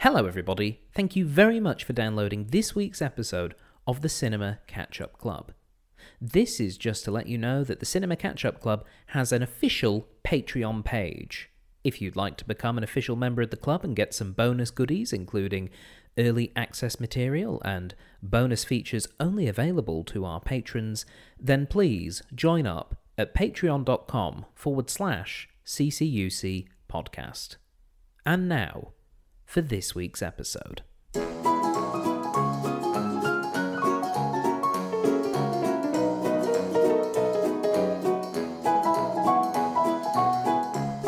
Hello everybody, thank you very much for downloading this week's episode of the Cinema Catch-Up Club. This is just to let you know that the Cinema Catch-Up Club has an official Patreon page. If you'd like to become an official member of the club and get some bonus goodies, including early access material and bonus features only available to our patrons, then please join up at patreon.com/CCUC podcast. And now, for this week's episode.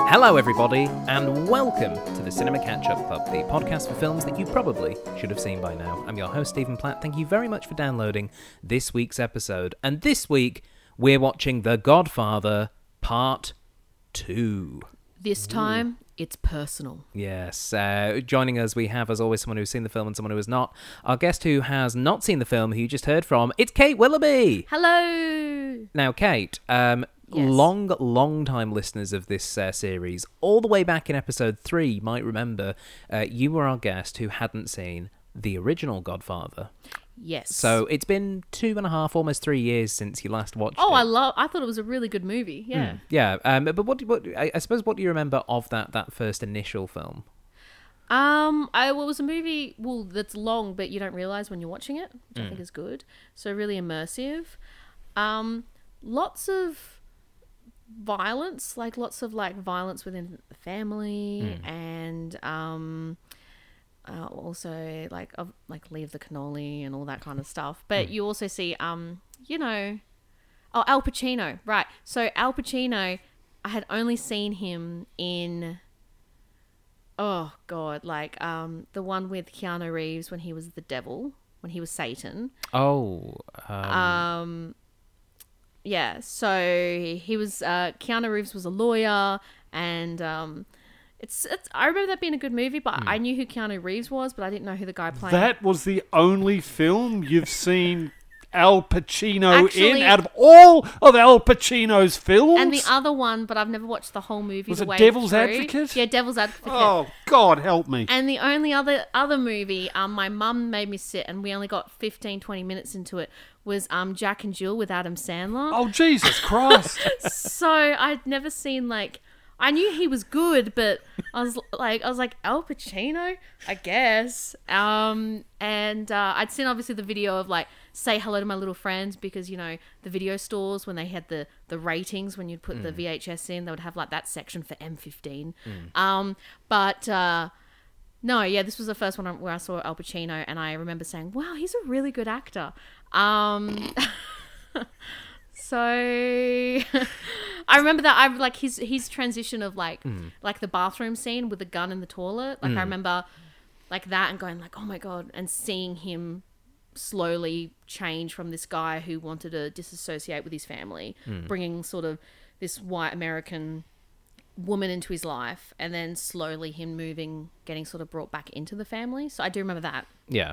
Hello everybody, and welcome to the Cinema Catch-Up Club, the podcast for films that you probably should have seen by now. I'm your host, Stephen Platt. Thank you very much for downloading this week's episode. And this week, we're watching The Godfather Part 2. This time, it's personal. Yes. Joining us, we have, as always, someone who's seen the film and someone who has not. Our guest who has not seen the film, who you just heard from, it's Kate Willoughby. Hello. Now, Kate, yes. long-time listeners of this series, all the way back in episode 3, you might remember, you were our guest who hadn't seen the original Godfather. Yes. So it's been 2.5, almost 3 years since you last watched it. I thought it was a really good movie. Yeah. Mm, yeah. But what do you remember of that first initial film? It was a movie. Well, that's long, but you don't realize when you're watching it, which I think is good. So really immersive. Lots of violence, like violence within the family, and also like leave the cannoli and all that kind of stuff, but you also see Al Pacino, right? So Al Pacino, I had only seen him in the one with Keanu Reeves when he was the devil, when he was Satan. Yeah, so he was Keanu Reeves was a lawyer, and I remember that being a good movie, but I knew who Keanu Reeves was, but I didn't know who the guy played. That was the only film you've seen Al Pacino in, out of all of Al Pacino's films. And the other one, but I've never watched the whole movie. Was it Devil's Advocate? Yeah, Devil's Advocate. Oh, God, help me. And the only other movie, my mum made me sit, and we only got 15, 20 minutes into it, was Jack and Jill with Adam Sandler. Oh, Jesus Christ. So I'd never seen, I knew he was good, but I was like Al Pacino, I guess. And I'd seen obviously the video of Say Hello to My Little Friends, because the video stores, when they had the ratings, when you'd put the VHS in, they would have that section for M15. This was the first one where I saw Al Pacino, and I remember saying, "Wow, he's a really good actor." So I remember that I like his transition of the bathroom scene with the gun in the toilet. I remember that and going oh my God, and seeing him slowly change from this guy who wanted to disassociate with his family, bringing sort of this white American woman into his life, and then slowly him moving, getting sort of brought back into the family. So I do remember that. Yeah.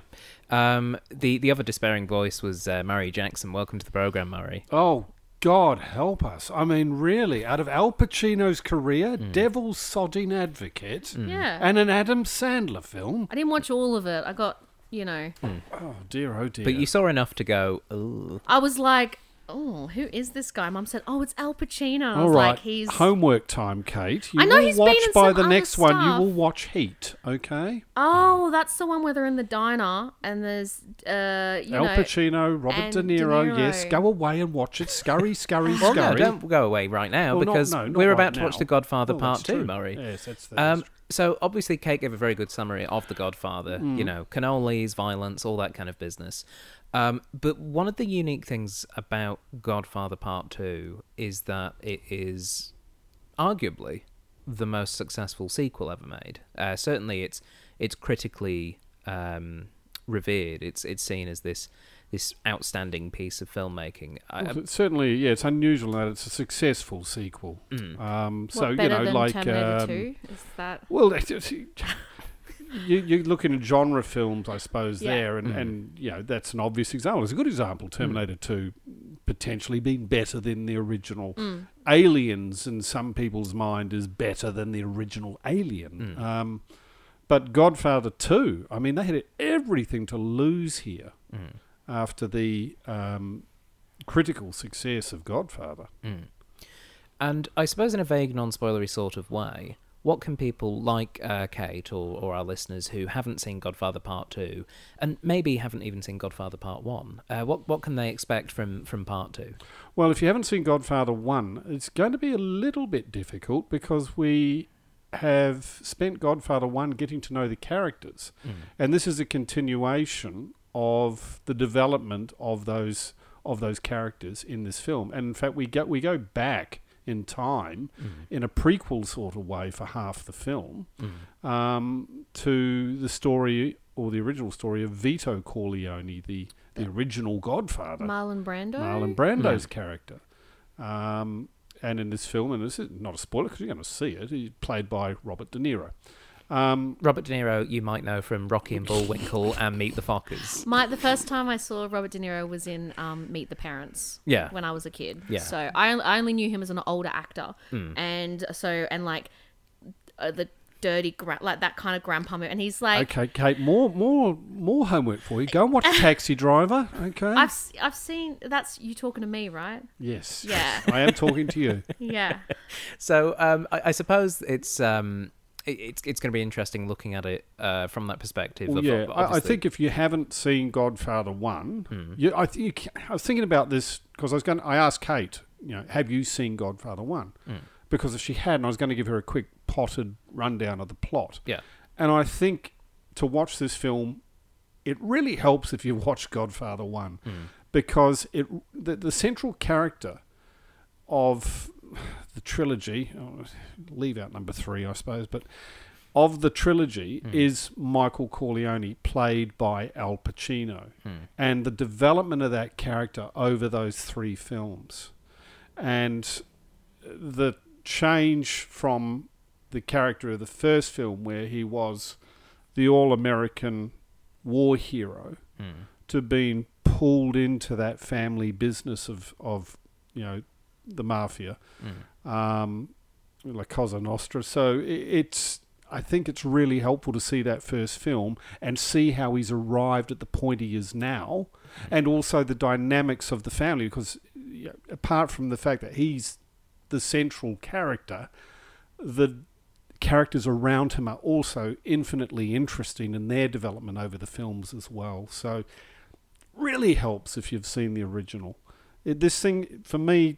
The other despairing voice was Murray Jackson. Welcome to the program, Murray. Oh, God help us. I mean, really, out of Al Pacino's career, Devil's Sodding Advocate, and an Adam Sandler film. I didn't watch all of it. I got, Oh, dear, oh, dear. But you saw enough to go, ooh. I was like, oh, who is this guy? Mum said, "Oh, it's Al Pacino." I was like, "He's homework time, Kate. You I know will he's watch been in by some the other next stuff. One. You will watch Heat, okay?" Oh, that's the one where they're in the diner, and there's Al Pacino, Robert De Niro. Yes, go away and watch it. Scurry. Well, no, don't go away right now because we're about to watch The Godfather Part 2, Murray. Yes, that's true. So obviously, Kate gave a very good summary of The Godfather. Cannolis, violence, all that kind of business. But one of the unique things about Godfather Part 2 is that it is arguably the most successful sequel ever made. Certainly, it's critically revered. It's seen as this outstanding piece of filmmaking. It's unusual that it's a successful sequel. Terminator 2? Is that... Well, you're looking at genre films, I suppose, and that's an obvious example. It's a good example, Terminator 2 potentially being better than the original. Aliens, in some people's mind, is better than the original Alien. But Godfather 2, I mean, they had everything to lose here after the critical success of Godfather. Mm. And I suppose in a vague, non-spoilery sort of way, what can people like Kate or our listeners who haven't seen Godfather Part 2 and maybe haven't even seen Godfather Part 1, what can they expect from Part 2? Well, if you haven't seen Godfather 1, it's going to be a little bit difficult because we have spent Godfather 1 getting to know the characters. Mm. And this is a continuation of the development of those characters in this film. And in fact, we go back in time in a prequel sort of way for half the film to the story, or the original story, of Vito Corleone, the original Godfather. Marlon Brando's character. And in this film, and this is not a spoiler because you're going to see it, he's played by Robert De Niro. Robert De Niro, you might know from Rocky and Bullwinkle and Meet the Fockers. The first time I saw Robert De Niro was in Meet the Parents. Yeah. When I was a kid. Yeah. So I only knew him as an older actor, and the dirty that kind of grandpa movie. And he's like, okay, Kate, more homework for you. Go and watch Taxi Driver. Okay. I've seen that's you talking to me, right? Yes. Yeah. I am talking to you. Yeah. So I suppose it's. It's going to be interesting looking at it from that perspective. Well, yeah, I think if you haven't seen Godfather 1, I was thinking about this because I asked Kate, you know, have you seen Godfather 1? Mm. Because if she hadn't, I was going to give her a quick potted rundown of the plot. Yeah, and I think to watch this film, it really helps if you watch Godfather 1 because the central character of the trilogy, leave out number 3, I suppose, but of the trilogy is Michael Corleone, played by Al Pacino, and the development of that character over those 3 films, and the change from the character of the first film, where he was the all-American war hero, to being pulled into that family business of you know, the mafia, La Cosa Nostra. So I think it's really helpful to see that first film and see how he's arrived at the point he is now, and also the dynamics of the family, because apart from the fact that he's the central character, the characters around him are also infinitely interesting in their development over the films as well. So really helps if you've seen the original. This thing, for me,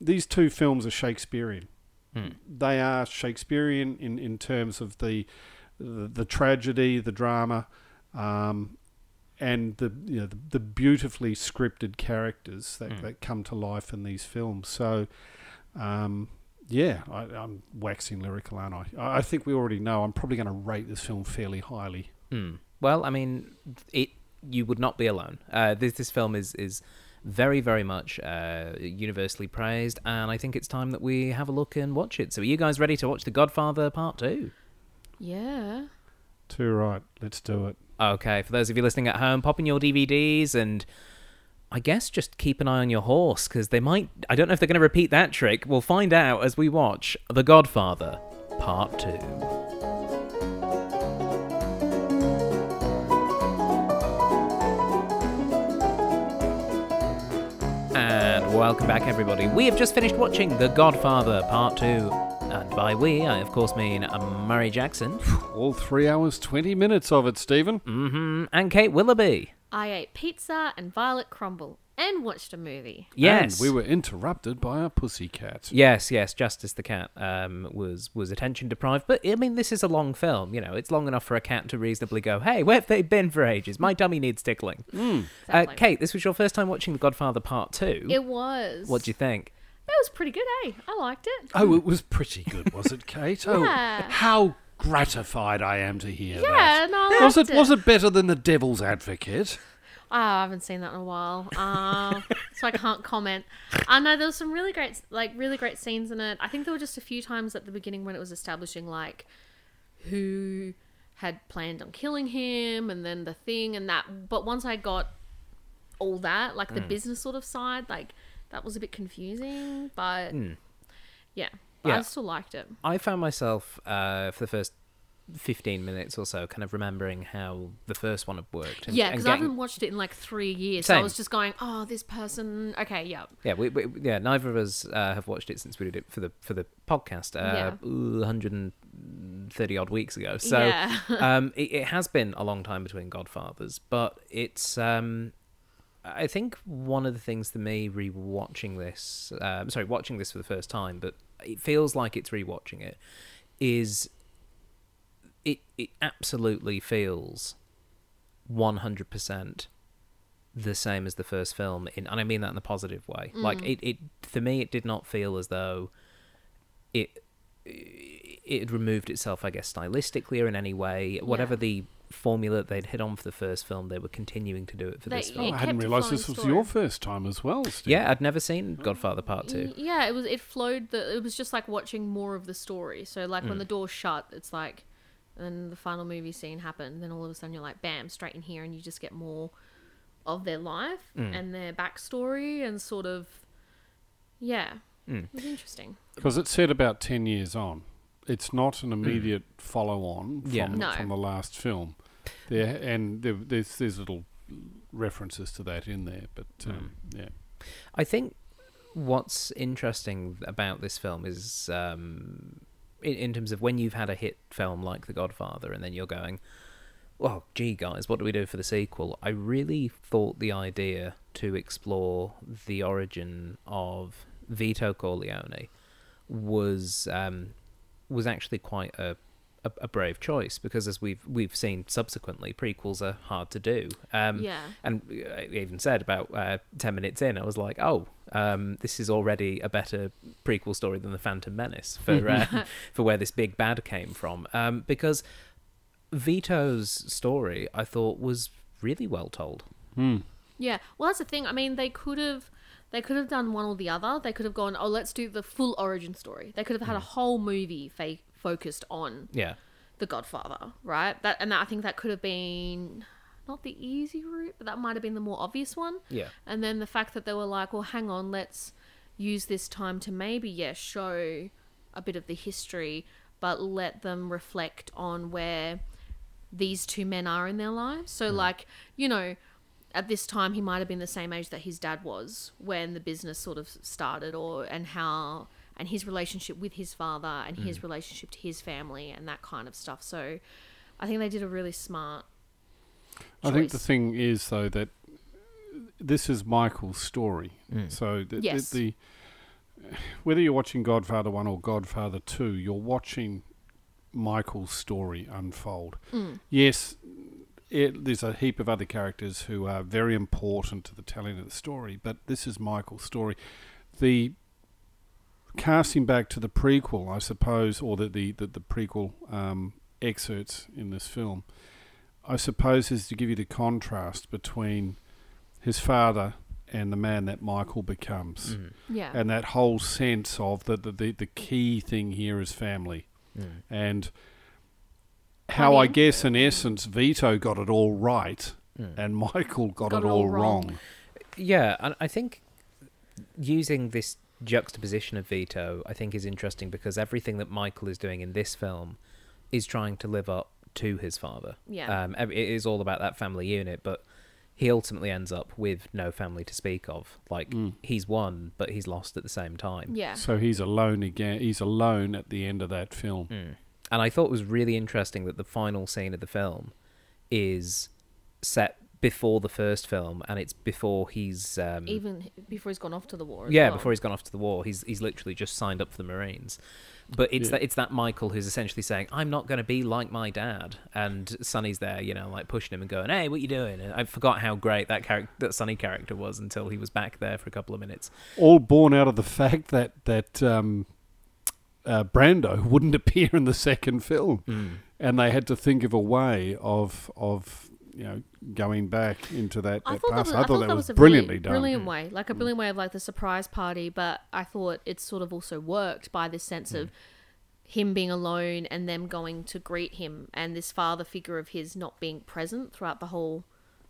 these 2 films are Shakespearean. Mm. They are Shakespearean in terms of the tragedy, the drama, and the beautifully scripted characters that come to life in these films. So, I'm waxing lyrical, aren't I? I think we already know I'm probably going to rate this film fairly highly. Mm. Well, I mean, you would not be alone. This film is very, very much universally praised, and I think it's time that we have a look and watch it. So are you guys ready to watch The Godfather Part 2? Yeah. Too right. Let's do it. Okay, for those of you listening at home, pop in your DVDs and I guess just keep an eye on your horse, because they might... I don't know if they're going to repeat that trick. We'll find out as we watch The Godfather Part 2. Welcome back, everybody. We have just finished watching The Godfather Part 2. And by we, I of course mean Murray Jackson. All 3 hours, 20 minutes of it, Stephen. Mm-hmm. And Kate Willoughby. I ate pizza and Violet Crumble and watched a movie. Yes. And we were interrupted by our pussycat. Yes. Justice the cat was attention deprived. But, I mean, this is a long film. You know, it's long enough for a cat to reasonably go, hey, where have they been for ages? My dummy needs tickling. Mm. Exactly. Kate, this was your first time watching The Godfather Part 2. It was. What do you think? It was pretty good, eh? I liked it. Oh, it was pretty good, was it, Kate? Yeah. Oh, how gratified I am to hear that. Yeah, no, I liked it. Was it better than The Devil's Advocate? Oh, I haven't seen that in a while, so I can't comment. No, there was some really great scenes in it. I think there were just a few times at the beginning when it was establishing like who had planned on killing him, and then the thing and that. But once I got all that, like the business sort of side, like that was a bit confusing. But I still liked it. I found myself for the first 15 minutes or so, kind of remembering how the first one had worked. And, yeah, because I haven't watched it in like 3 years. Same. So I was just going, oh, this person... Okay, yeah. Yeah, we neither of us have watched it since we did it for the podcast 130-odd weeks ago. So yeah. it has been a long time between Godfathers, but it's... I think one of the things to me watching this for the first time, but it feels like it's rewatching it, is... It absolutely feels 100% the same as the first film, and I mean that in a positive way. Mm. Like it for me, it did not feel as though it had removed itself, I guess, stylistically or in any way. Whatever the formula they'd hit on for the first film, they were continuing to do it for this film. I hadn't realised this was your first time as well, Steve. Yeah, I'd never seen Godfather Part 2. Yeah, it flowed. It was just like watching more of the story. So like when the door shut, it's like... and the final movie scene happened, then all of a sudden you're like, bam, straight in here, and you just get more of their life and their backstory and sort of, yeah, it was interesting. Because it's set about 10 years on. It's not an immediate follow-on from the last film. There's little references to that in there, but yeah. I think what's interesting about this film is... in terms of when you've had a hit film like The Godfather and then you're going, well, gee guys, what do we do for the sequel? I really thought the idea to explore the origin of Vito Corleone was actually quite a brave choice, because as we've seen subsequently, prequels are hard to do. And I even said about 10 minutes in, I was like, this is already a better prequel story than The Phantom Menace for where this big bad came from. Because Vito's story, I thought, was really well told. Mm. Yeah, well, that's the thing. I mean, they could have done one or the other. They could have gone, let's do the full origin story. They could have had a whole movie focused on The Godfather, right? I think that could have been not the easy route, but that might have been the more obvious one. Yeah. And then the fact that they were like, well, hang on, let's use this time to maybe, show a bit of the history, but let them reflect on where these two men are in their lives. So at this time he might have been the same age that his dad was when the business sort of started, and his relationship with his father and his relationship to his family and that kind of stuff. So I think they did a really smart choice. I think the thing is, though, that this is Michael's story. Mm. So whether you're watching Godfather 1 or Godfather 2, you're watching Michael's story unfold. Mm. Yes, there's a heap of other characters who are very important to the telling of the story, but this is Michael's story. The... casting back to the prequel, I suppose, or the prequel excerpts in this film, I suppose, is to give you the contrast between his father and the man that Michael becomes. Mm. Yeah. And that whole sense of the key thing here is family. Mm. And how, I guess, in essence, Vito got it all right and Michael got it all wrong. Yeah, and I think using this juxtaposition of Vito, I think, is interesting, because everything that Michael is doing in this film is trying to live up to his father. Yeah. It is all about that family unit, but he ultimately ends up with no family to speak of. Like, he's won, but he's lost at the same time. Yeah. So he's alone again. He's alone at the end of that film. Mm. And I thought it was really interesting that the final scene of the film is set before the first film, and it's before he's... even before he's gone off to the war. Yeah, before he's gone off to the war. He's literally just signed up for the Marines. But it's that Michael who's essentially saying, I'm not going to be like my dad. And Sonny's there, like pushing him and going, hey, what you doing? And I forgot how great that Sonny character was until he was back there for a couple of minutes. All born out of the fact that Brando wouldn't appear in the second film. Mm. And they had to think of a way of going back into that past. I thought that was brilliantly done. Brilliant way. Like a brilliant way of like the surprise party, but I thought it sort of also worked by this sense of him being alone and them going to greet him, and this father figure of his not being present throughout the whole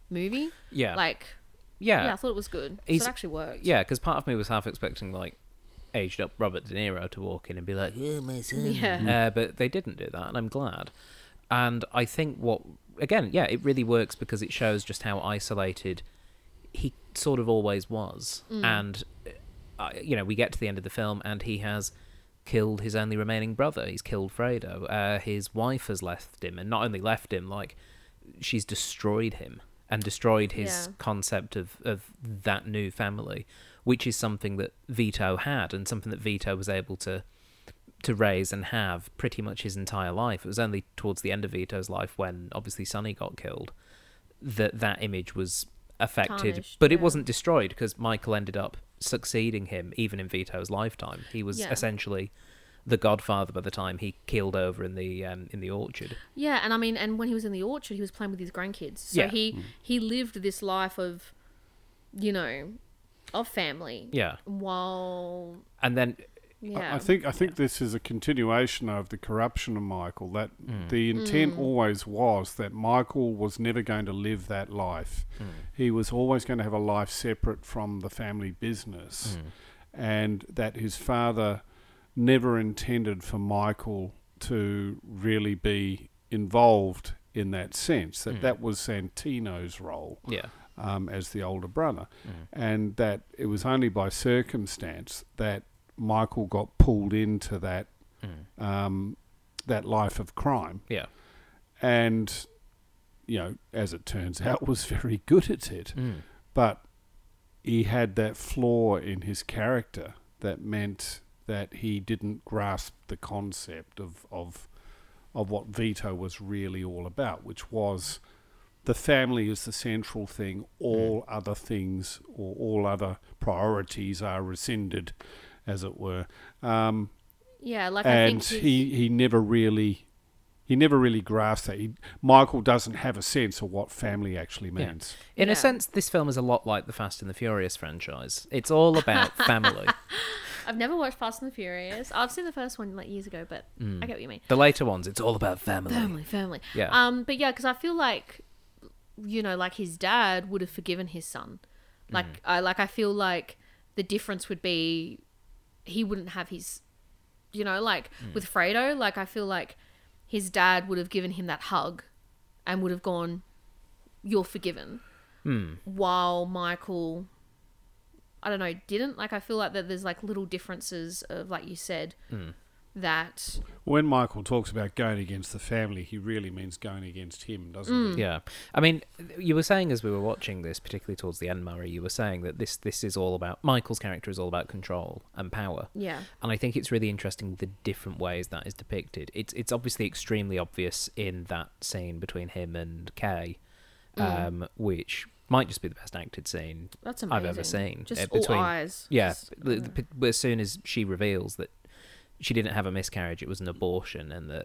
movie. Yeah. Like, yeah I thought it was good. So it actually worked. Yeah, because part of me was half expecting like aged up Robert De Niro to walk in and be like, yeah, my son. Yeah. But they didn't do that, and I'm glad. And I think what, again, yeah, it really works because it shows just how isolated he sort of always was. Mm. And, you know, we get to the end of the film and he has killed his only remaining brother. He's killed Fredo. His wife has left him, and not only left him, like, she's destroyed him and destroyed his concept of that new family, which is something that Vito had and something that Vito was able to raise and have pretty much his entire life. It was only towards the end of Vito's life, when obviously Sonny got killed, that image was affected. Tarnished, but it wasn't destroyed, because Michael ended up succeeding him even in Vito's lifetime. He was essentially the Godfather by the time he keeled over in the orchard. Yeah, and I mean, and when he was in the orchard, he was playing with his grandkids. So he lived this life of, you know, of family. Yeah. While and then I think this is a continuation of the corruption of Michael. That the intent always was that Michael was never going to live that life. Mm. He was always going to have a life separate from the family business, and that his father never intended for Michael to really be involved in that sense. That was Santino's role as the older brother. And that it was only by circumstance that Michael got pulled into that that life of crime. Yeah. And, you know, as it turns out, was very good at it. But he had that flaw in his character that meant that he didn't grasp the concept of what Vito was really all about, which was the family is the central thing. All other things or all other priorities are rescinded, as it were. I think he never really grasped that. Michael doesn't have a sense of what family actually means. Yeah. In a sense, this film is a lot like the Fast and the Furious franchise. It's all about family. I've never watched Fast and the Furious. I've seen the first one like years ago, but I get what you mean. The later ones, it's all about family. Family. Yeah. But yeah, because I feel like, you know, like his dad would have forgiven his son. Like, I feel like the difference would be he wouldn't have his, you know, like with Fredo, like I feel like his dad would have given him that hug and would have gone, "You're forgiven." While Michael, I don't know, didn't. Like, I feel like that there's like little differences of, like you said, that. When Michael talks about going against the family, he really means going against him, doesn't he? Yeah. I mean, you were saying as we were watching this, particularly towards the end, Murray, you were saying that this is all about, Michael's character is all about control and power. Yeah. And I think it's really interesting the different ways that is depicted. It's obviously extremely obvious in that scene between him and Kay, which might just be the best acted scene I've ever seen. Just between, all eyes. Yeah. As soon as she reveals that she didn't have a miscarriage, it was an abortion, and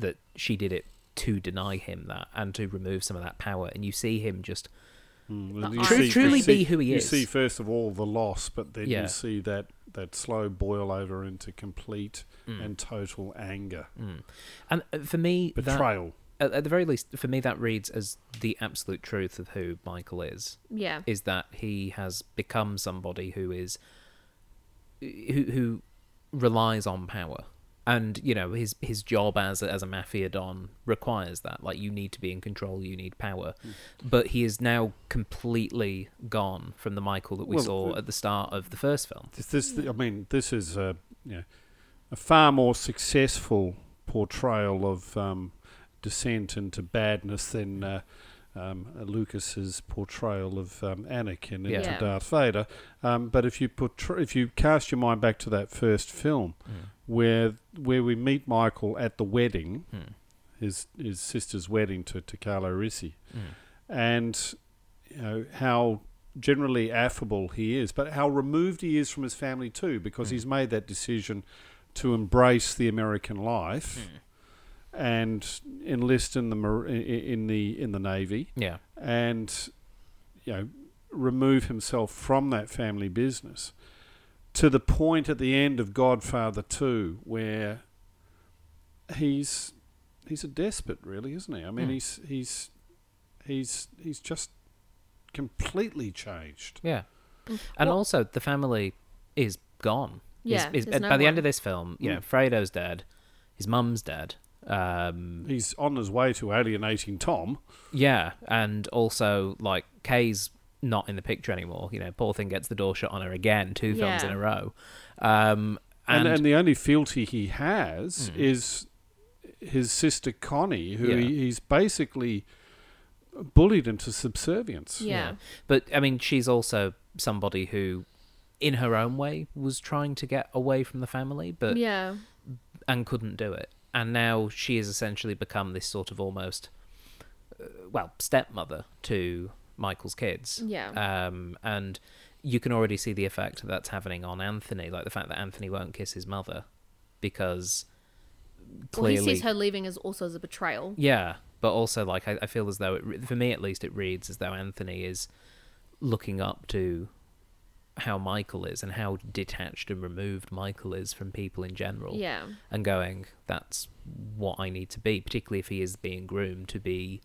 that she did it to deny him that and to remove some of that power. And you see him just truly be who he is. You see, first of all, the loss, but then you see that slow boil over into complete and total anger. And for me, betrayal. At the very least, for me, that reads as the absolute truth of who Michael is. Yeah. Is that he has become somebody who relies on power. And, you know, his job as a mafia don requires that. Like, you need to be in control, you need power. But he is now completely gone from the Michael that we saw at the start of the first film. This is a far more successful portrayal of descent into badness than Lucas's portrayal of Anakin into Darth Vader. But if you cast your mind back to that first film, where we meet Michael at the wedding, his sister's wedding to Carlo Risi, and you know how generally affable he is, but how removed he is from his family too, because he's made that decision to embrace the American life. And enlist in the Navy, and you know, remove himself from that family business to the point at the end of Godfather 2 where he's a despot, really, isn't he? I mean, he's just completely changed. Yeah, and also the family is gone. By the end of this film, Fredo's dead, his mum's dead. He's on his way to alienating Tom. Yeah, and also, like, Kay's not in the picture anymore. You know, poor thing gets the door shut on her again, two films in a row. And the only fealty he has is his sister Connie, who he's basically bullied into subservience. Yeah. But, I mean, she's also somebody who, in her own way, was trying to get away from the family, but and couldn't do it. And now she has essentially become this sort of almost, stepmother to Michael's kids. Yeah. And you can already see the effect that's happening on Anthony, like the fact that Anthony won't kiss his mother because clearly... Well, he sees her leaving as also as a betrayal. Yeah, but also, like, I feel as though, for me at least, it reads as though Anthony is looking up to how Michael is and how detached and removed Michael is from people in general. Yeah. And going, that's what I need to be, particularly if he is being groomed to be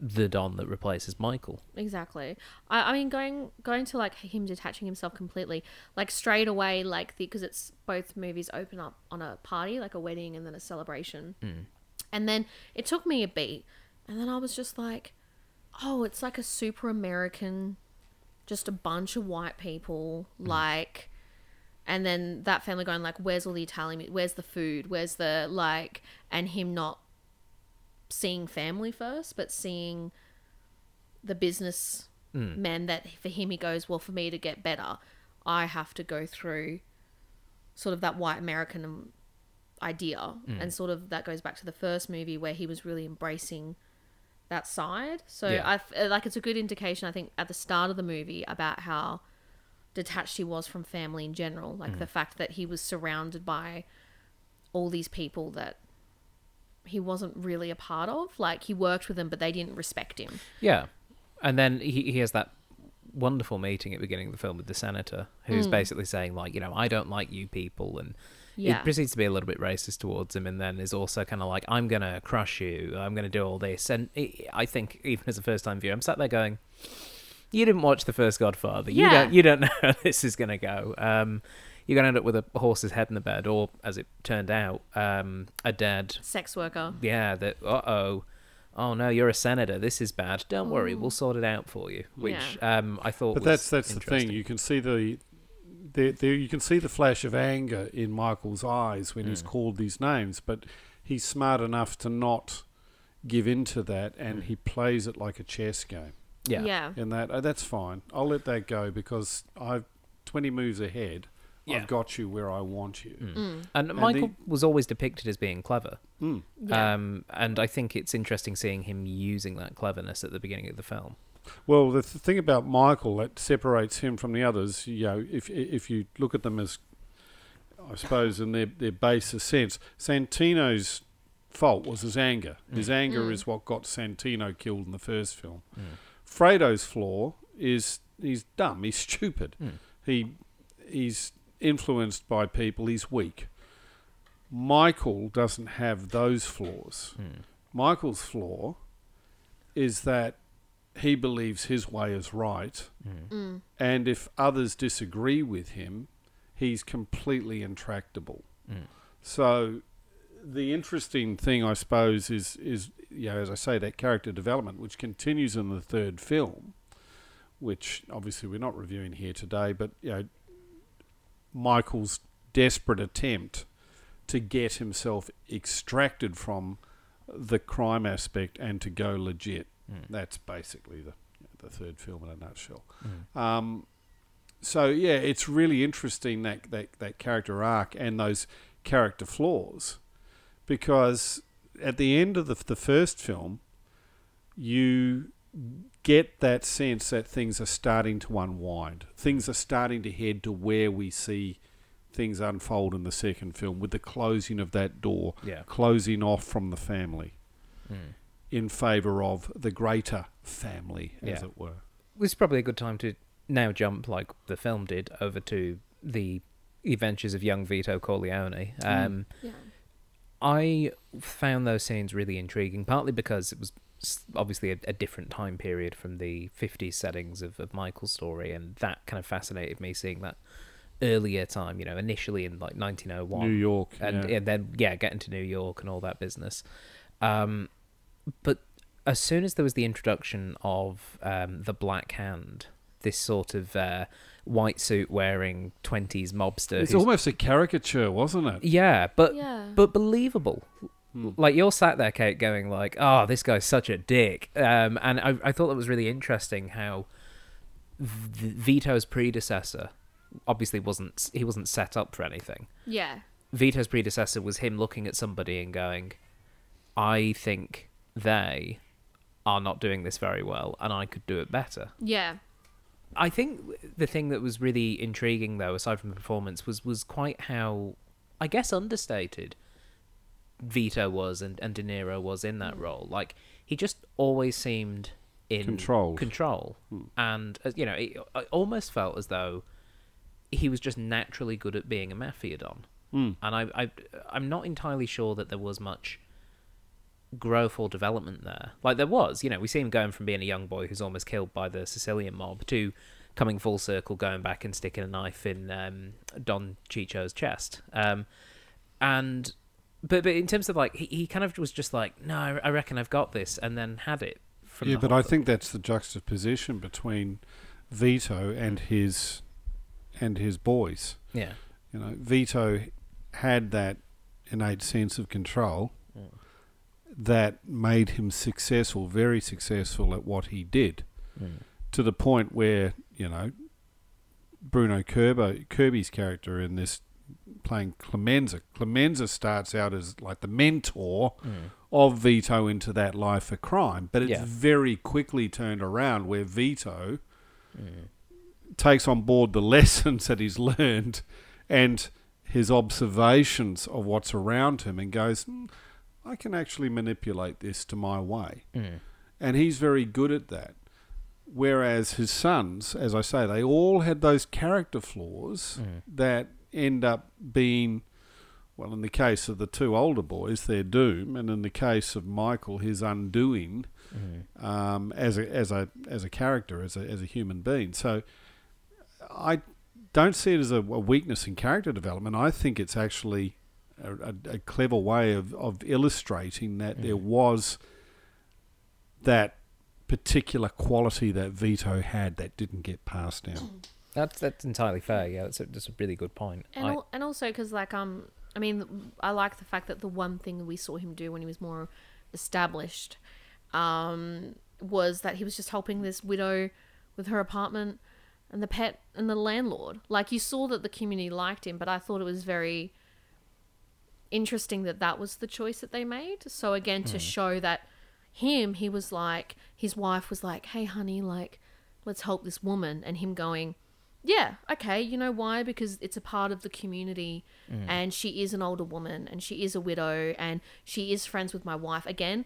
the Don that replaces Michael. Exactly. I mean, going to, like, him detaching himself completely, like, straight away, like, because it's both movies open up on a party, like a wedding and then a celebration. Mm. And then it took me a beat. And then I was just like, oh, it's like a super American... just a bunch of white people, like, and then that family going, like, where's all the Italian, where's the food, where's the, like, and him not seeing family first, but seeing the business man that for him, he goes, well, for me to get better, I have to go through sort of that white American idea. And sort of that goes back to the first movie where he was really embracing that side. So I like, it's a good indication, I think, at the start of the movie about how detached he was from family in general, like the fact that he was surrounded by all these people that he wasn't really a part of. Like, he worked with them, but they didn't respect him. Yeah, and then he has that wonderful meeting at the beginning of the film with the senator, who's basically saying, like, you know, I don't like you people, and it proceeds to be a little bit racist towards him, and then is also kind of like, I'm going to crush you, I'm going to do all this. And I think, even as a first-time viewer, I'm sat there going, you didn't watch the first Godfather. Yeah. You don't know how this is going to go. You're going to end up with a horse's head in the bed, or, as it turned out, a dead... sex worker. Yeah, that, oh no, you're a senator, this is bad. Don't worry, we'll sort it out for you, which I thought was interesting. But that's the thing, you can see you can see the flash of anger in Michael's eyes when he's called these names, but he's smart enough to not give into that, and he plays it like a chess game. Yeah. And that's fine. I'll let that go because I've 20 moves ahead. Yeah. I've got you where I want you. And Michael was always depicted as being clever. And I think it's interesting seeing him using that cleverness at the beginning of the film. Well, the thing about Michael that separates him from the others, you know, if you look at them as, I suppose, in their baser sense, Santino's fault was his anger. His anger is what got Santino killed in the first film. Fredo's flaw is he's dumb, he's stupid. He's influenced by people, he's weak. Michael doesn't have those flaws. Michael's flaw is that he believes his way is right, and if others disagree with him, he's completely intractable. So the interesting thing, I suppose, is, you know, as I say, that character development, which continues in the third film, which obviously we're not reviewing here today, but, you know, Michael's desperate attempt to get himself extracted from the crime aspect and to go legit. That's basically the third film in a nutshell. So yeah, it's really interesting that character arc and those character flaws, because at the end of the first film, you get that sense that things are starting to unwind. Things are starting to head to where we see things unfold in the second film with the closing of that door, closing off from the family. In favour of the greater family, as it were. It's probably a good time to now jump, like the film did, over to the adventures of young Vito Corleone. I found those scenes really intriguing, partly because it was obviously a different time period from the 50s settings of Michael's story, and that kind of fascinated me, seeing that earlier time, you know, initially in like 1901. New York. And, and then, getting to New York and all that business. But as soon as there was the introduction of the Black Hand, this sort of white suit wearing 20s mobster. It's almost a caricature, wasn't it? Yeah, but believable. Like, you're sat there, Kate, going like, oh, this guy's such a dick. And I thought that was really interesting how Vito's predecessor obviously wasn't set up for anything. Yeah. Vito's predecessor was him looking at somebody and going, I think they are not doing this very well and I could do it better. Yeah. I think the thing that was really intriguing, though, aside from the performance, was quite how, I guess, understated Vito was and De Niro was in that role. Like, he just always seemed in control. And, you know, it almost felt as though he was just naturally good at being a mafia don. And I'm not entirely sure that there was much growth or development there. Like, there was, you know, we see him going from being a young boy who's almost killed by the Sicilian mob to coming full circle, going back and sticking a knife in Don Chicho's chest. But in terms of, like, he kind of was just like, no, I reckon I've got this, and then had it. From but I think that's the juxtaposition between Vito and his boys. Yeah. You know, Vito had that innate sense of control that made him successful, very successful at what he did, to the point where, you know, Bruno Kirby's character in this, playing Clemenza starts out as like the mentor of Vito into that life of crime, but it's very quickly turned around where Vito takes on board the lessons that he's learned and his observations of what's around him and goes, I can actually manipulate this to my way. And he's very good at that. Whereas his sons, as I say, they all had those character flaws that end up being, well, in the case of the two older boys, their doom, and in the case of Michael, his undoing as a character, as a human being. So I don't see it as a weakness in character development. I think it's actually a clever way of illustrating that there was that particular quality that Vito had that didn't get passed down. That's entirely fair. Yeah, that's a really good point. And also because, like, I mean, I like the fact that the one thing we saw him do when he was more established, was that he was just helping this widow with her apartment and the pet and the landlord. Like, you saw that the community liked him, but I thought it was very interesting that was the choice that they made. So again, to show that he was like, his wife was like, hey honey, like, let's help this woman, and him going, yeah, okay, you know why? Because it's a part of the community and she is an older woman and she is a widow and she is friends with my wife. Again,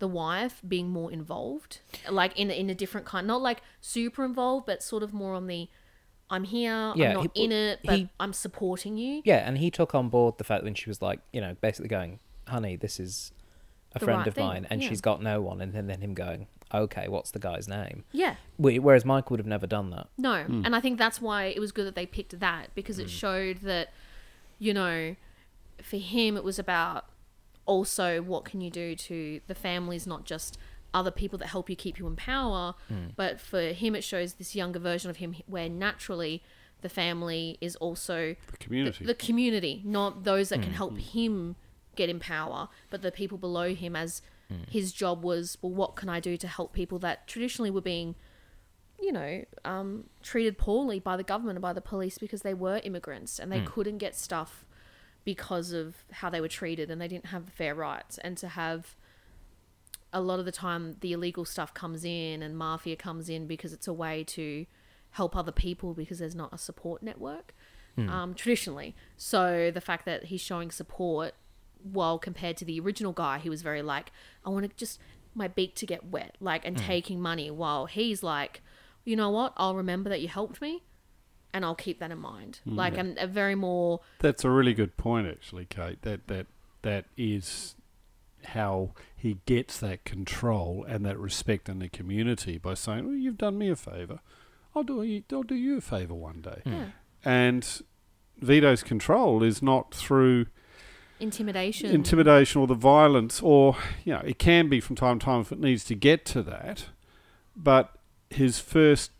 the wife being more involved, like in a different kind, not like super involved, but sort of more on the, I'm here, yeah, I'm not in it, but I'm supporting you. Yeah, and he took on board the fact when she was like, you know, basically going, honey, this is a friend of mine, and she's got no one, and then him going, okay, what's the guy's name? Yeah. Whereas Michael would have never done that. No, and I think that's why it was good that they picked that, because it showed that, you know, for him it was about also what can you do to the families, not just other people that help you keep you in power, but for him it shows this younger version of him where naturally the family is also the community, the community, not those that can help him get in power, but the people below him, as his job was, well, what can I do to help people that traditionally were being, you know, treated poorly by the government and by the police because they were immigrants and they couldn't get stuff because of how they were treated and they didn't have fair rights. And to have, a lot of the time the illegal stuff comes in and mafia comes in because it's a way to help other people because there's not a support network traditionally. So the fact that he's showing support, while compared to the original guy, he was very like, I want to just my beak to get wet, like, and taking money, while he's like, you know what, I'll remember that you helped me and I'll keep that in mind. Like, and a very more... That's a really good point, actually, Kate. That is... how he gets that control and that respect in the community by saying, well, you've done me a favour, I'll do you a favour one day. And Vito's control is not through intimidation or the violence, or, you know, it can be from time to time if it needs to get to that, but his first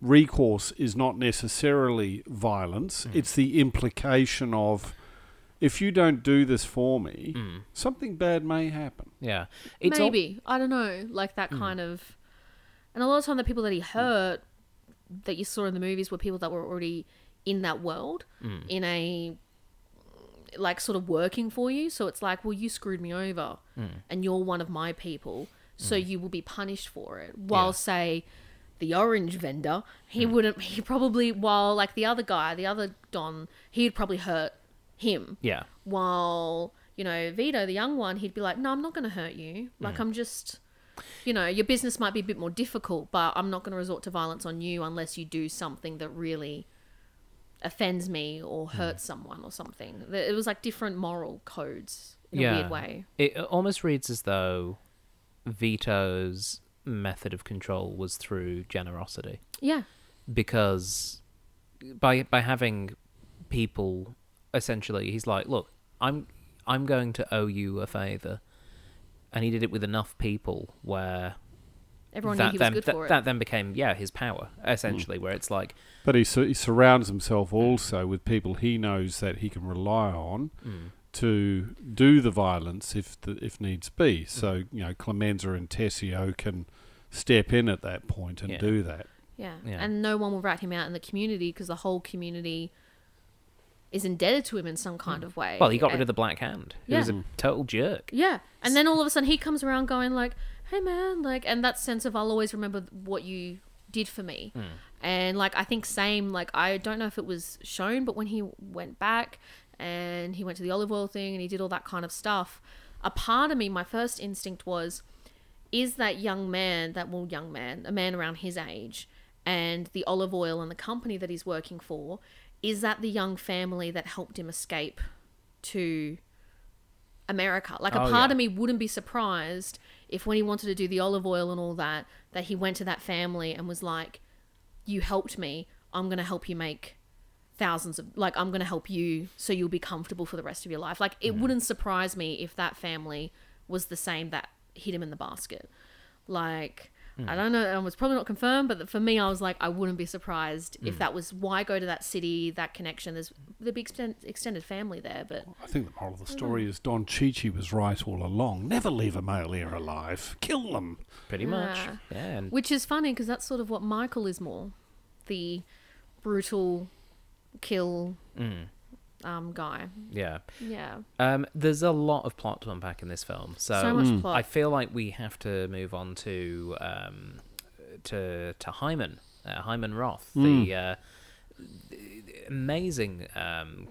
recourse is not necessarily violence. It's the implication of, if you don't do this for me, something bad may happen. Yeah, it's maybe I don't know, like that kind of, and a lot of time the people that he hurt that you saw in the movies were people that were already in that world, in a like sort of working for you. So it's like, well, you screwed me over and you're one of my people, so you will be punished for it. While say the orange vendor, he wouldn't, he probably, while like the other guy, the other Don, he'd probably hurt him. Yeah. While, you know, Vito, the young one, he'd be like, no, I'm not going to hurt you. Like, I'm just, you know, your business might be a bit more difficult, but I'm not going to resort to violence on you unless you do something that really offends me or hurts someone or something. It was like different moral codes in a weird way. It almost reads as though Vito's method of control was through generosity. Yeah. Because by having people, essentially, he's like, look, I'm going to owe you a favour. And he did it with enough people where everyone knew he was good for it. That then became, his power, essentially, where it's like... But he surrounds himself also with people he knows that he can rely on to do the violence if needs be. So, you know, Clemenza and Tessio can step in at that point and do that. Yeah. And no one will rat him out in the community because the whole community is indebted to him in some kind of way. Well, he got rid of the Black Hand. He was a total jerk. Yeah. And then all of a sudden he comes around going like, hey man, like, and that sense of, I'll always remember what you did for me. And like, I think same, like, I don't know if it was shown, but when he went back and he went to the olive oil thing and he did all that kind of stuff, a part of me, my first instinct was, is that young man, a man around his age and the olive oil and the company that he's working for, is that the young family that helped him escape to America? Like, a part of me wouldn't be surprised if when he wanted to do the olive oil and all that, that he went to that family and was like, you helped me, I'm going to help you make thousands of... Like, I'm going to help you so you'll be comfortable for the rest of your life. Like, it wouldn't surprise me if that family was the same that hit him in the basket. Like... I don't know, it was probably not confirmed, but for me, I was like, I wouldn't be surprised if that was why go to that city, that connection. There's the big extended family there, but... Well, I think the moral of the story is Don Chichi was right all along. Never leave a male ear alive. Kill them. Pretty much. Yeah. Which is funny, because that's sort of what Michael is more. The brutal kill guy. Yeah. Yeah. There's a lot of plot to unpack in this film. So much plot. I feel like we have to move on to Hyman. Hyman Roth. The amazing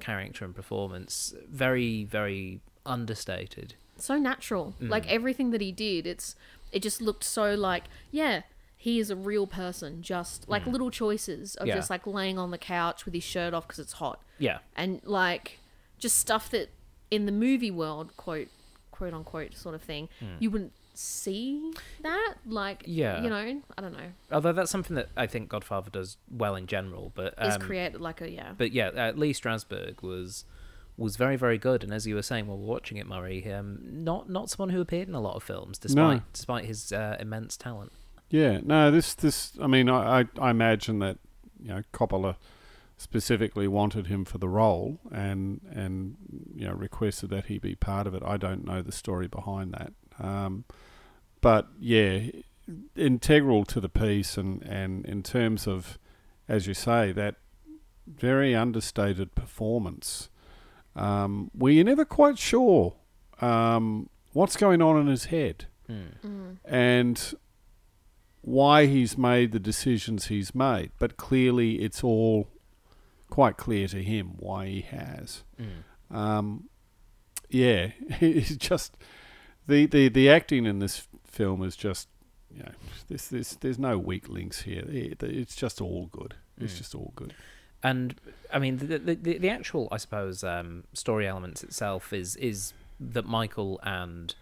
character and performance. Very, very understated. So natural. Like, everything that he did, it just looked so like, he is a real person, just like little choices of just like laying on the couch with his shirt off because it's hot. Yeah. And like just stuff that in the movie world, quote unquote sort of thing, you wouldn't see that. Like, you know, I don't know. Although that's something that I think Godfather does well in general. But is created like a, But Lee Strasberg was very, very good. And as you were saying while we were watching it, Murray, not someone who appeared in a lot of films despite his immense talent. Yeah, no, this. I mean, I imagine that, you know, Coppola specifically wanted him for the role and you know, requested that he be part of it. I don't know the story behind that, but integral to the piece and in terms of, as you say, that very understated performance, where you're never quite sure what's going on in his head and why he's made the decisions he's made, but clearly it's all quite clear to him why he has. It's just the acting in this film is just, you know, this there's no weak links here. It's just all good. It's just all good. And I mean, the actual, I suppose, story elements itself is that Michael and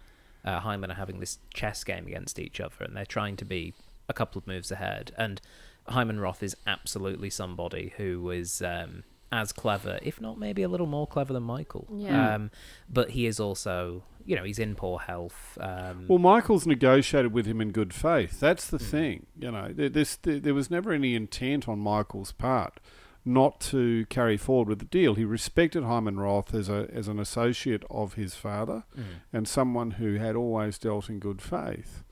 Hyman are having this chess game against each other, and they're trying to be a couple of moves ahead, and Hyman Roth is absolutely somebody who is as clever, if not maybe a little more clever than Michael. Yeah. But he is also, you know, he's in poor health. Well, Michael's negotiated with him in good faith. That's the thing. You know, there was never any intent on Michael's part not to carry forward with the deal. He respected Hyman Roth as an associate of his father and someone who had always dealt in good faith.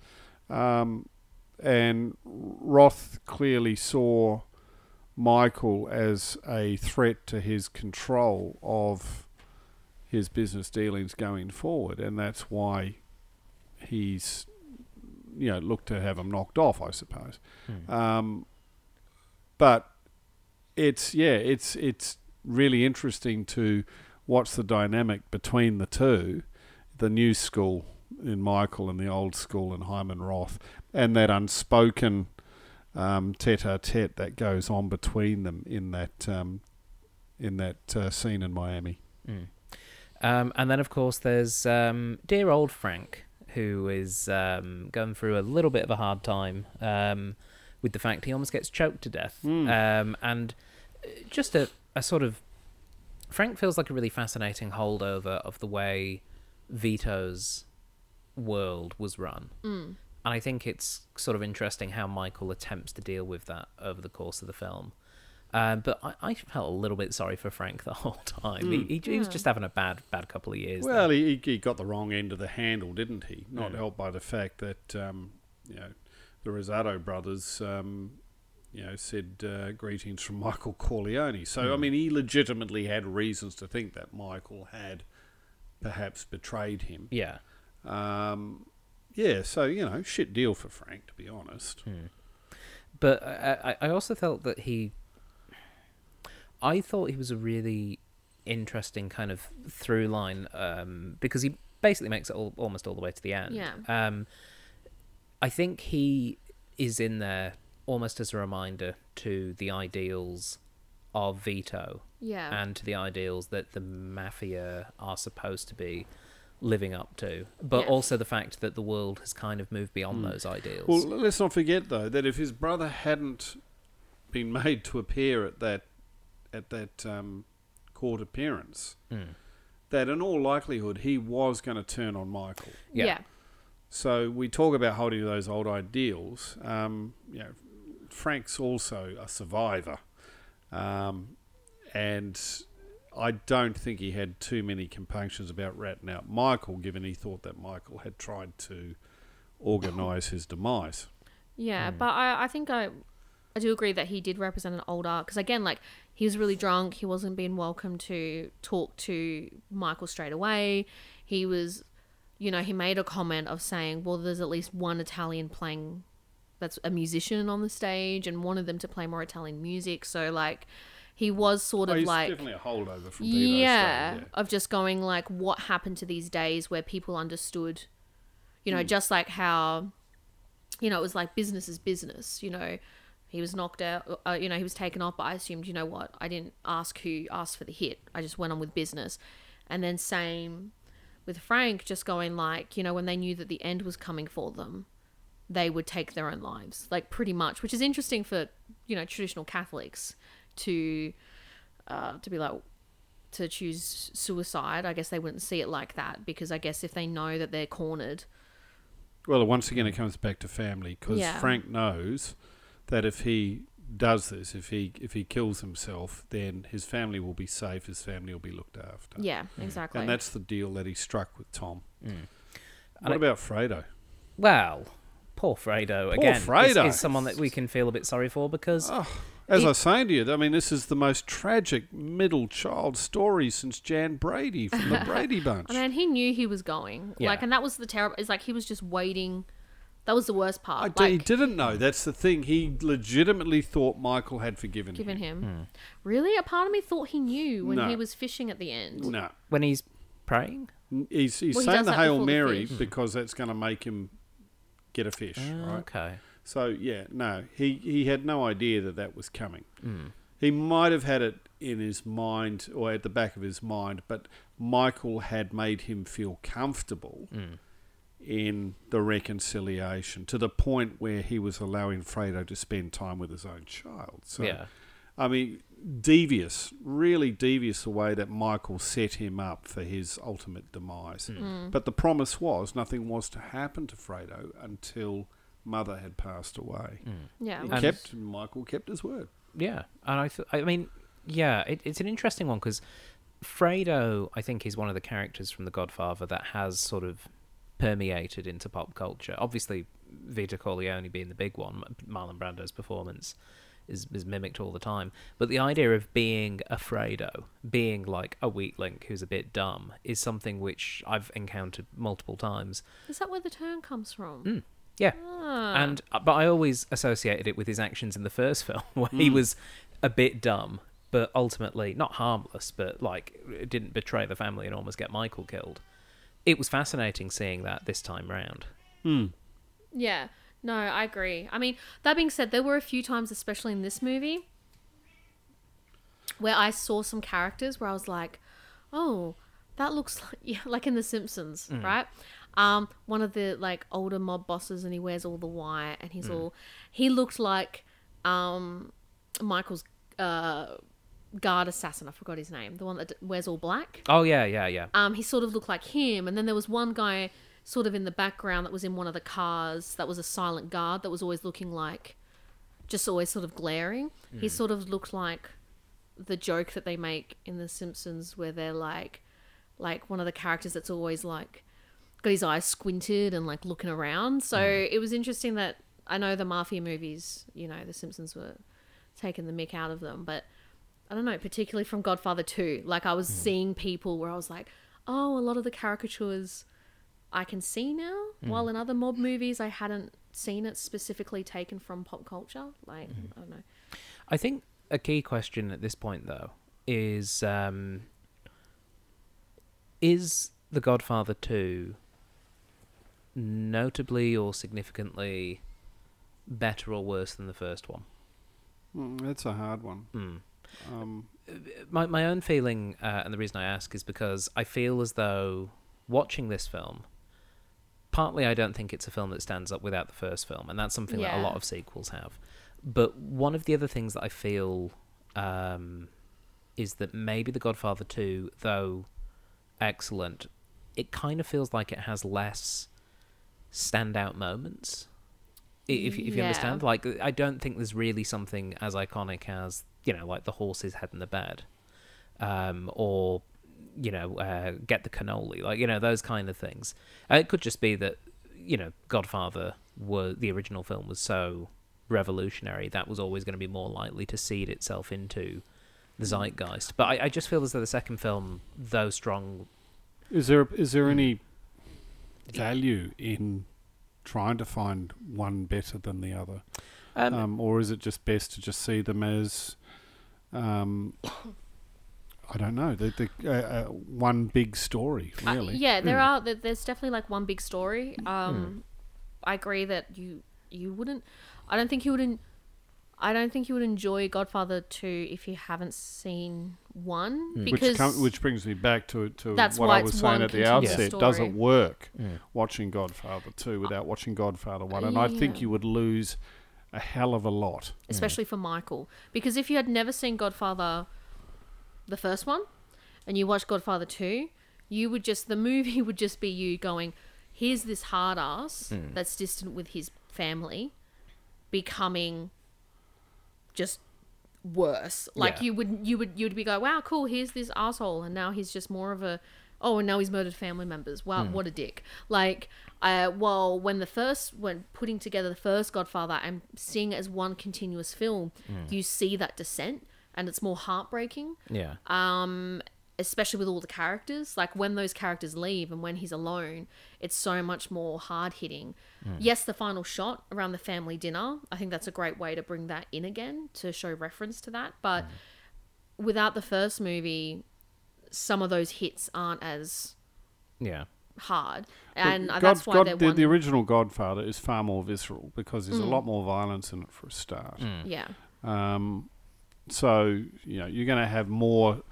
And Roth clearly saw Michael as a threat to his control of his business dealings going forward, and that's why he's, you know, looked to have him knocked off, I suppose. But it's really interesting to watch the dynamic between the two, the new school in Michael and the old school in Hyman Roth, and that unspoken tete-a-tete that goes on between them in that scene in Miami. And then, of course, there's dear old Frank, who is going through a little bit of a hard time with the fact he almost gets choked to death. And just a sort of... Frank feels like a really fascinating holdover of the way Vito's world was run. And I think it's sort of interesting how Michael attempts to deal with that over the course of the film. But I felt a little bit sorry for Frank the whole time. He was just having a bad couple of years. Well, he got the wrong end of the handle, didn't he? Not helped by the fact that you know, the Rosado brothers you know, said greetings from Michael Corleone. So I mean, he legitimately had reasons to think that Michael had perhaps betrayed him. Yeah. Yeah. So you know, shit deal for Frank, to be honest. But I also felt that I thought he was a really interesting kind of through line because he basically makes it almost all the way to the end. Yeah. I think he is in there almost as a reminder to the ideals of Vito and to the ideals that the mafia are supposed to be living up to, but also the fact that the world has kind of moved beyond those ideals. Well, let's not forget, though, that if his brother hadn't been made to appear at that court appearance, that in all likelihood he was going to turn on Michael. Yeah. So we talk about holding to those old ideals. You know, Frank's also a survivor, and I don't think he had too many compunctions about ratting out Michael, given he thought that Michael had tried to organise his demise. Yeah, but I think I do agree that he did represent an old arc, because again, like, he was really drunk. He wasn't being welcome to talk to Michael straight away. He was, you know, he made a comment of saying, well, there's at least one Italian playing, that's a musician on the stage, and wanted them to play more Italian music. So like, he was sort of like, definitely a holdover from Vito's day, of just going like, what happened to these days where people understood, you know, just like how, you know, it was like business is business, you know. He was knocked out, you know, he was taken off, but I assumed, you know what, I didn't ask who asked for the hit. I just went on with business. And then same with Frank, just going like, you know, when they knew that the end was coming for them, they would take their own lives, like pretty much, which is interesting for, you know, traditional Catholics to be like, to choose suicide. I guess they wouldn't see it like that, because I guess if they know that they're cornered. Well, once again, it comes back to family, because Frank knows that if he does this, if he kills himself, then his family will be safe, his family will be looked after. Yeah, exactly. And that's the deal that he struck with Tom. What about Fredo? Well, poor Fredo, is someone that we can feel a bit sorry for, because... as I was saying to you, I mean, this is the most tragic middle child story since Jan Brady from the Brady Bunch. I mean, he knew he was going. Yeah. Like, and that was the terrible... It's like he was just waiting... That was the worst part. He didn't know. That's the thing. He legitimately thought Michael had forgiven him. Really? A part of me thought he knew when he was fishing at the end. No. When he's praying? He's saying the Hail Mary, because that's going to make him get a fish. Right? Okay. So, yeah, no. He had no idea that that was coming. He might have had it in his mind, or at the back of his mind, but Michael had made him feel comfortable in the reconciliation, to the point where he was allowing Fredo to spend time with his own child. So I mean, devious, really devious the way that Michael set him up for his ultimate demise. Mm. But the promise was nothing was to happen to Fredo until Mother had passed away. Mm. Yeah, Michael kept his word. Yeah, and it's an interesting one because Fredo, I think, is one of the characters from The Godfather that has sort of permeated into pop culture. Obviously, Vito Corleone being the big one, Marlon Brando's performance is mimicked all the time. But the idea of being a Fredo, being like a weak link who's a bit dumb, is something which I've encountered multiple times. Is that where the term comes from? Mm. Yeah. Ah. But I always associated it with his actions in the first film, where he was a bit dumb, but ultimately not harmless, but like didn't betray the family and almost get Michael killed. It was fascinating seeing that this time round. Mm. Yeah, no, I agree. I mean, that being said, there were a few times, especially in this movie, where I saw some characters where I was like, oh, that looks like, yeah, like in The Simpsons, right? One of the like older mob bosses, and he wears all the white, and he's he looked like Michael's guard assassin. I forgot his name. The one that wears all black. Oh yeah. He sort of looked like him. And then there was one guy sort of in the background that was in one of the cars that was a silent guard that was always looking like, just always sort of glaring. Mm. He sort of looked like the joke that they make in The Simpsons where they're like one of the characters that's always like got his eyes squinted and like looking around. So it was interesting that I know the mafia movies, you know, The Simpsons were taking the mick out of them, but I don't know, particularly from Godfather 2, like I was seeing people where I was like, oh, a lot of the caricatures I can see now, while in other mob movies I hadn't seen it specifically taken from pop culture. Like, I don't know. I think a key question at this point, though, is The Godfather 2 notably or significantly better or worse than the first one? That's a hard one. Mm. My own feeling, and the reason I ask is because I feel as though watching this film, partly I don't think it's a film that stands up without the first film, and that's something that a lot of sequels have. But one of the other things that I feel is that maybe The Godfather 2, though excellent, it kind of feels like it has less standout moments. If you understand, like I don't think there's really something as iconic as, you know, like the horse's head in the bed, or, you know, get the cannoli, like, you know, those kind of things. It could just be that, you know, Godfather, the original film, was so revolutionary that was always going to be more likely to seed itself into the zeitgeist. But I just feel as though the second film, though strong, is there any value in trying to find one better than the other, or is it just best to just see them as, I don't know, the one big story? Really, there's definitely like one big story. I agree that you wouldn't. I don't think you would enjoy Godfather 2 if you haven't seen 1. Because which brings me back to what I was saying at the outset. Story. Doesn't work watching Godfather 2 without watching Godfather 1. And I think you would lose a hell of a lot. Especially for Michael. Because if you had never seen Godfather, the first one, and you watched Godfather 2, the movie would just be you going, here's this hard ass that's distant with his family becoming just worse. Like you'd be going, wow, cool, here's this asshole, and now he's just more of a, oh, and now he's murdered family members. Wow, what a dick. Like, when putting together the first Godfather and seeing it as one continuous film, you see that descent, and it's more heartbreaking. Yeah. Especially with all the characters. Like when those characters leave and when he's alone, it's so much more hard hitting. Yes, the final shot around the family dinner, I think that's a great way to bring that in again to show reference to that. But without the first movie, some of those hits aren't as hard. And that's why the original Godfather is far more visceral because there's a lot more violence in it for a start. So, you know, you're going to have more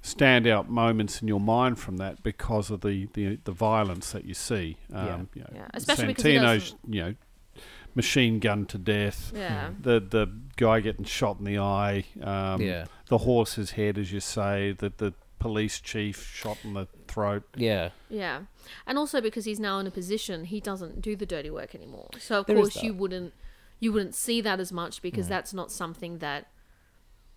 standout moments in your mind from that because of the violence that you see. Especially Santino, because he doesn't, machine gunned to death. Yeah. The guy getting shot in the eye. Yeah. The horse's head, as you say. The police chief shot in the throat. Yeah. Yeah. And also because he's now in a position, he doesn't do the dirty work anymore. So, of course, you wouldn't see that as much because that's not something that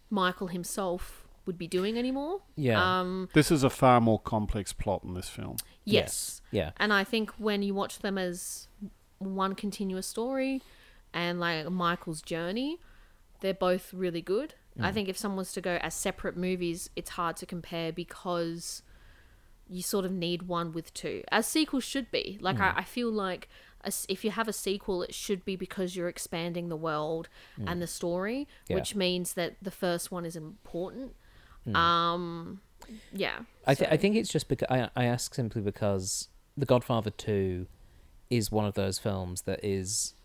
Michael himself would be doing anymore. Yeah. This is a far more complex plot in this film. Yes. Yeah. And I think when you watch them as one continuous story and like Michael's journey, they're both really good. Mm. I think if someone was to go as separate movies, it's hard to compare because you sort of need one with two, as sequels should be. Like I feel like if you have a sequel, it should be because you're expanding the world and the story, which means that the first one is important. I think it's just because I ask simply because The Godfather 2 is one of those films that is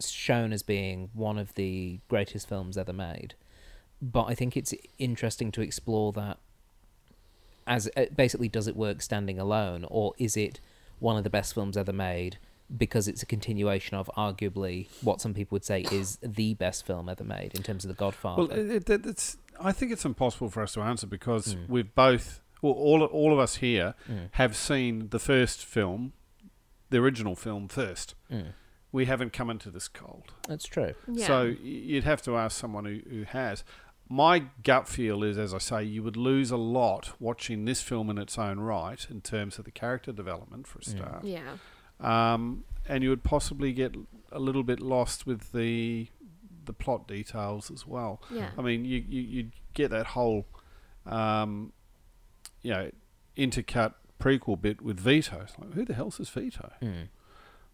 shown as being one of the greatest films ever made, but I think it's interesting to explore that as basically, does it work standing alone, or is it one of the best films ever made because it's a continuation of arguably what some people would say is the best film ever made in terms of The Godfather. Well, I think it's impossible for us to answer because we've both, well, all of us here have seen the first film, the original film first. We haven't come into this cold. That's true. Yeah. So you'd have to ask someone who has. My gut feel is, as I say, you would lose a lot watching this film in its own right in terms of the character development for a start. Yeah. And you would possibly get a little bit lost with the plot details as well. Yeah. I mean, you'd get that whole, intercut prequel bit with Vito. It's like, who the hell's this Vito? Mm.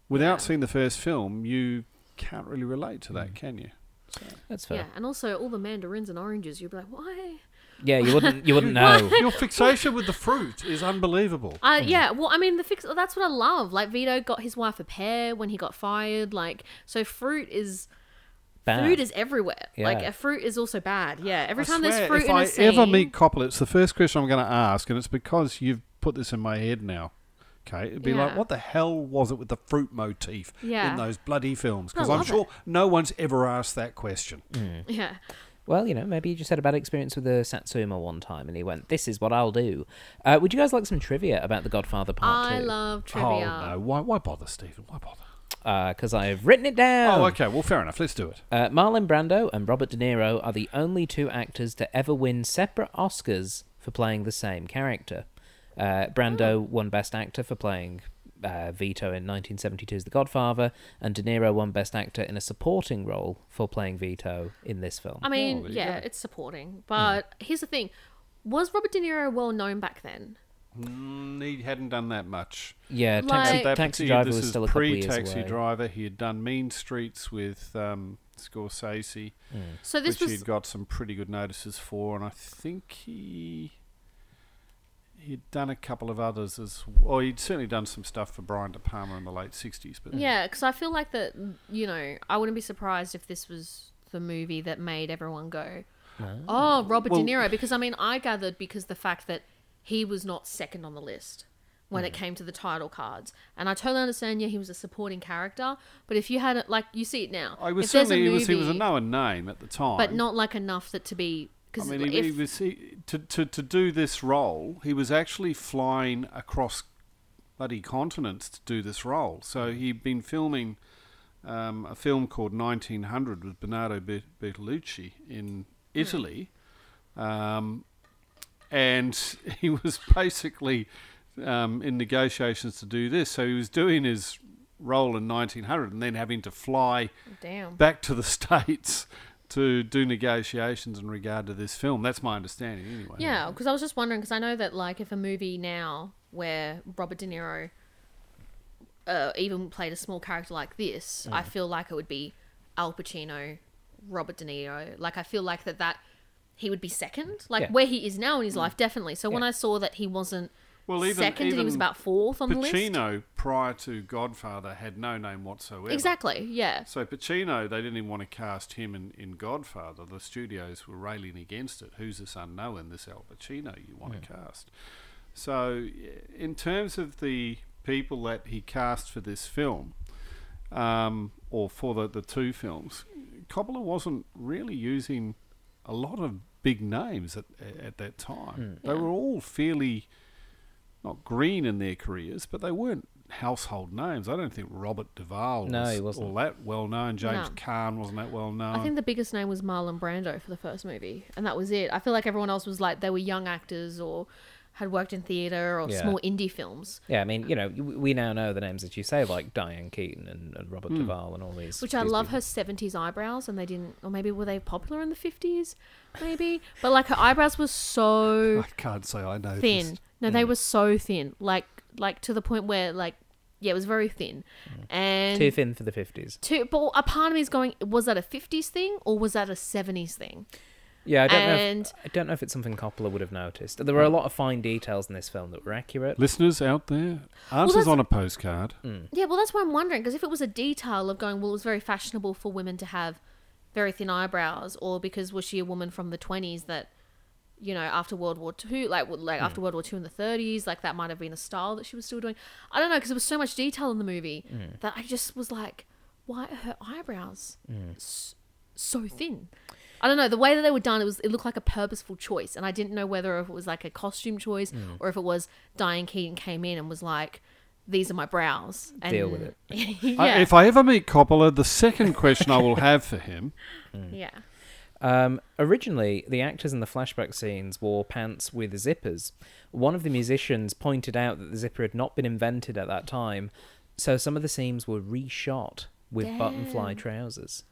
Without seeing the first film, you can't really relate to that, can you? So. That's fair. Yeah, and also all the mandarins and oranges, you'd be like, why? Yeah, you wouldn't know. Your fixation with the fruit is unbelievable. Yeah, well, I mean, that's what I love. Like, Vito got his wife a pear when he got fired. Like, so fruit is bad. Food is everywhere. Yeah. Like, a fruit is also bad. Yeah, every time there's fruit in a scene. If I ever meet Coppola, it's the first question I'm going to ask, and it's because you've put this in my head now. Okay, it'd be like, what the hell was it with the fruit motif in those bloody films? Because I'm sure no one's ever asked that question. Mm. Yeah. Well, maybe he just had a bad experience with the Satsuma one time and he went, this is what I'll do. Would you guys like some trivia about The Godfather Part 2? I love trivia. Oh, no. Why bother, Stephen? Why bother? Because I've written it down. Oh, okay. Well, fair enough. Let's do it. Marlon Brando and Robert De Niro are the only two actors to ever win separate Oscars for playing the same character. Brando won Best Actor for playing Vito in 1972's The Godfather, and De Niro won Best Actor in a supporting role for playing Vito in this film. I mean, it's supporting. But here's the thing. Was Robert De Niro well known back then? He hadn't done that much. Yeah, Taxi Driver was still a couple of years away. Pre-Taxi Driver, he had done Mean Streets with Scorsese, so this which he'd got some pretty good notices for, and I think he'd done a couple of others as well. He'd certainly done some stuff for Brian De Palma in the late 60s. But yeah, because I feel like that, I wouldn't be surprised if this was the movie that made everyone go, oh, Robert De Niro. Because, I mean, I gathered because the fact that he was not second on the list when it came to the title cards. And I totally understand, he was a supporting character. But if you had it, like, you see it now. I was certainly, he was a known name at the time. But not, like, enough that to be... I mean, to do this role, he was actually flying across bloody continents to do this role. So he'd been filming a film called 1900 with Bernardo Bertolucci in Italy. And he was basically in negotiations to do this. So he was doing his role in 1900 and then having to fly back to the States to do negotiations in regard to this film. That's my understanding anyway. Yeah, because I was just wondering, because I know that like if a movie now where Robert De Niro even played a small character like this, I feel like it would be Al Pacino, Robert De Niro. Like I feel like that he would be second, like where he is now in his life, definitely. So when I saw that he wasn't second, he was about fourth on the list. Pacino, prior to Godfather, had no name whatsoever. Exactly, yeah. So Pacino, they didn't even want to cast him in Godfather. The studios were railing against it. Who's this unknown, this Al Pacino you want to cast? So in terms of the people that he cast for this film, or for the two films, Coppola wasn't really using a lot of big names at that time. They were all fairly, not green in their careers, but they weren't household names. I don't think Robert Duvall was all that well known. James Caan wasn't that well known. I think the biggest name was Marlon Brando for the first movie, and that was it. I feel like everyone else was like, they were young actors or had worked in theatre or small indie films. Yeah, I mean, you know, we now know the names that you say, like Diane Keaton and Robert Duvall and all these. Which I love her 70s eyebrows, and they didn't, or maybe were they popular in the 50s? Maybe. But like her eyebrows were so I can't say I know thin. This. No, they were so thin. Like to the point where, like, yeah, it was very thin. And too thin for the 50s. But a part of me is going, was that a 50s thing or was that a 70s thing? Yeah, I don't know if it's something Coppola would have noticed. There were a lot of fine details in this film that were accurate. Listeners out there, answers on a postcard. Yeah, well, that's what I'm wondering, because if it was a detail of going, well, it was very fashionable for women to have very thin eyebrows, or because was she a woman from the 20s that, you know, after World War II, like after World War II in the 30s, like that might have been a style that she was still doing. I don't know, because there was so much detail in the movie that I just was like, why are her eyebrows so thin? I don't know, the way that they were done, it looked like a purposeful choice, and I didn't know whether if it was like a costume choice or if it was Diane Keaton came in and was like, these are my brows. And deal with it. Yeah. If I ever meet Coppola, the second question I will have for him. Yeah. Originally, the actors in the flashback scenes wore pants with zippers. One of the musicians pointed out that the zipper had not been invented at that time, so some of the seams were reshot with buttonfly trousers.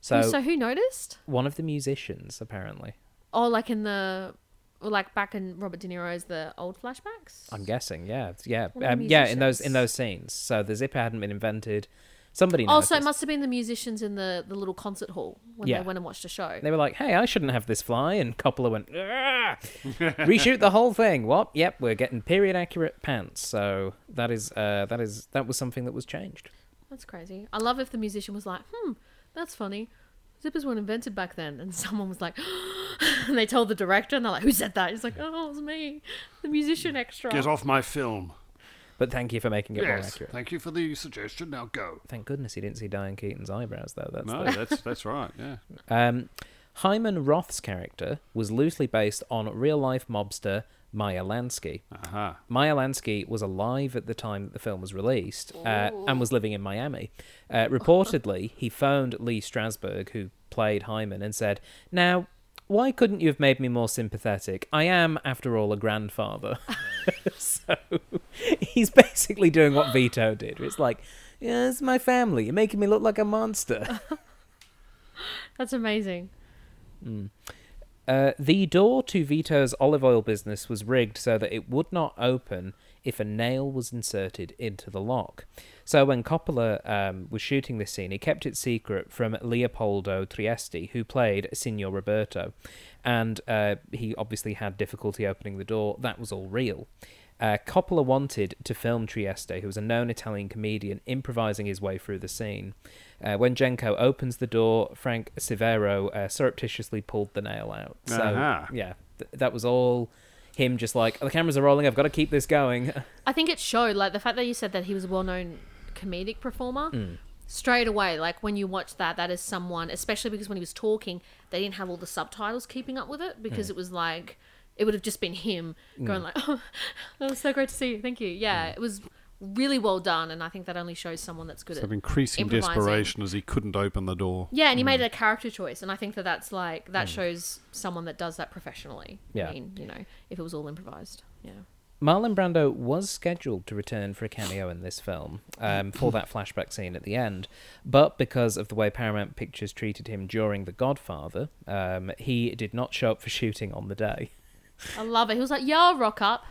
So who noticed? One of the musicians, apparently. Oh, like in the, like back in Robert De Niro's the old flashbacks? I'm guessing, yeah. Yeah, in those scenes. So the zipper hadn't been invented. Somebody noticed. Oh, so it must have been the musicians in the little concert hall when they went and watched a show. They were like, hey, I shouldn't have this fly. And Coppola went, reshoot the whole thing. What? Yep, we're getting period accurate pants. So that was something that was changed. That's crazy. I love if the musician was like, that's funny. Zippers weren't invented back then. And someone was like, and they told the director and they're like, who said that? He's like, oh, it was me, the musician extra. Get off my film. But thank you for making it more accurate. Thank you for the suggestion. Now go. Thank goodness he didn't see Diane Keaton's eyebrows, though. That's right, yeah. Hyman Roth's character was loosely based on real-life mobster Meyer Lansky. Meyer Lansky was alive at the time that the film was released and was living in Miami. Reportedly, he phoned Lee Strasberg, who played Hyman, and said, now, why couldn't you have made me more sympathetic? I am, after all, a grandfather. So he's basically doing what Vito did. It's like, yeah, it's my family. You're making me look like a monster. That's amazing. The door to Vito's olive oil business was rigged so that it would not open if a nail was inserted into the lock. So when Coppola was shooting this scene, he kept it secret from Leopoldo Trieste, who played Signor Roberto. And he obviously had difficulty opening the door. That was all real. Coppola wanted to film Trieste, who was a known Italian comedian, improvising his way through the scene. When Genko opens the door, Frank Severo surreptitiously pulled the nail out. So, yeah, that was all him just like, oh, the cameras are rolling, I've got to keep this going. I think it showed, like, the fact that you said that he was a well-known comedic performer. Straight away, like, when you watch that is someone, especially because when he was talking, they didn't have all the subtitles keeping up with it, because it was like, it would have just been him going like, oh, that was so great to see you. Thank you. Yeah, it was really well done, and I think that only shows someone that's good at increasing desperation as he couldn't open the door. Yeah, and he made it a character choice, and I think that's like, that shows someone that does that professionally. Yeah. I mean, you know, if it was all improvised. Yeah. Marlon Brando was scheduled to return for a cameo in this film for that flashback scene at the end, but because of the way Paramount Pictures treated him during The Godfather, he did not show up for shooting on the day. I love it. He was like, yeah, I'll rock up.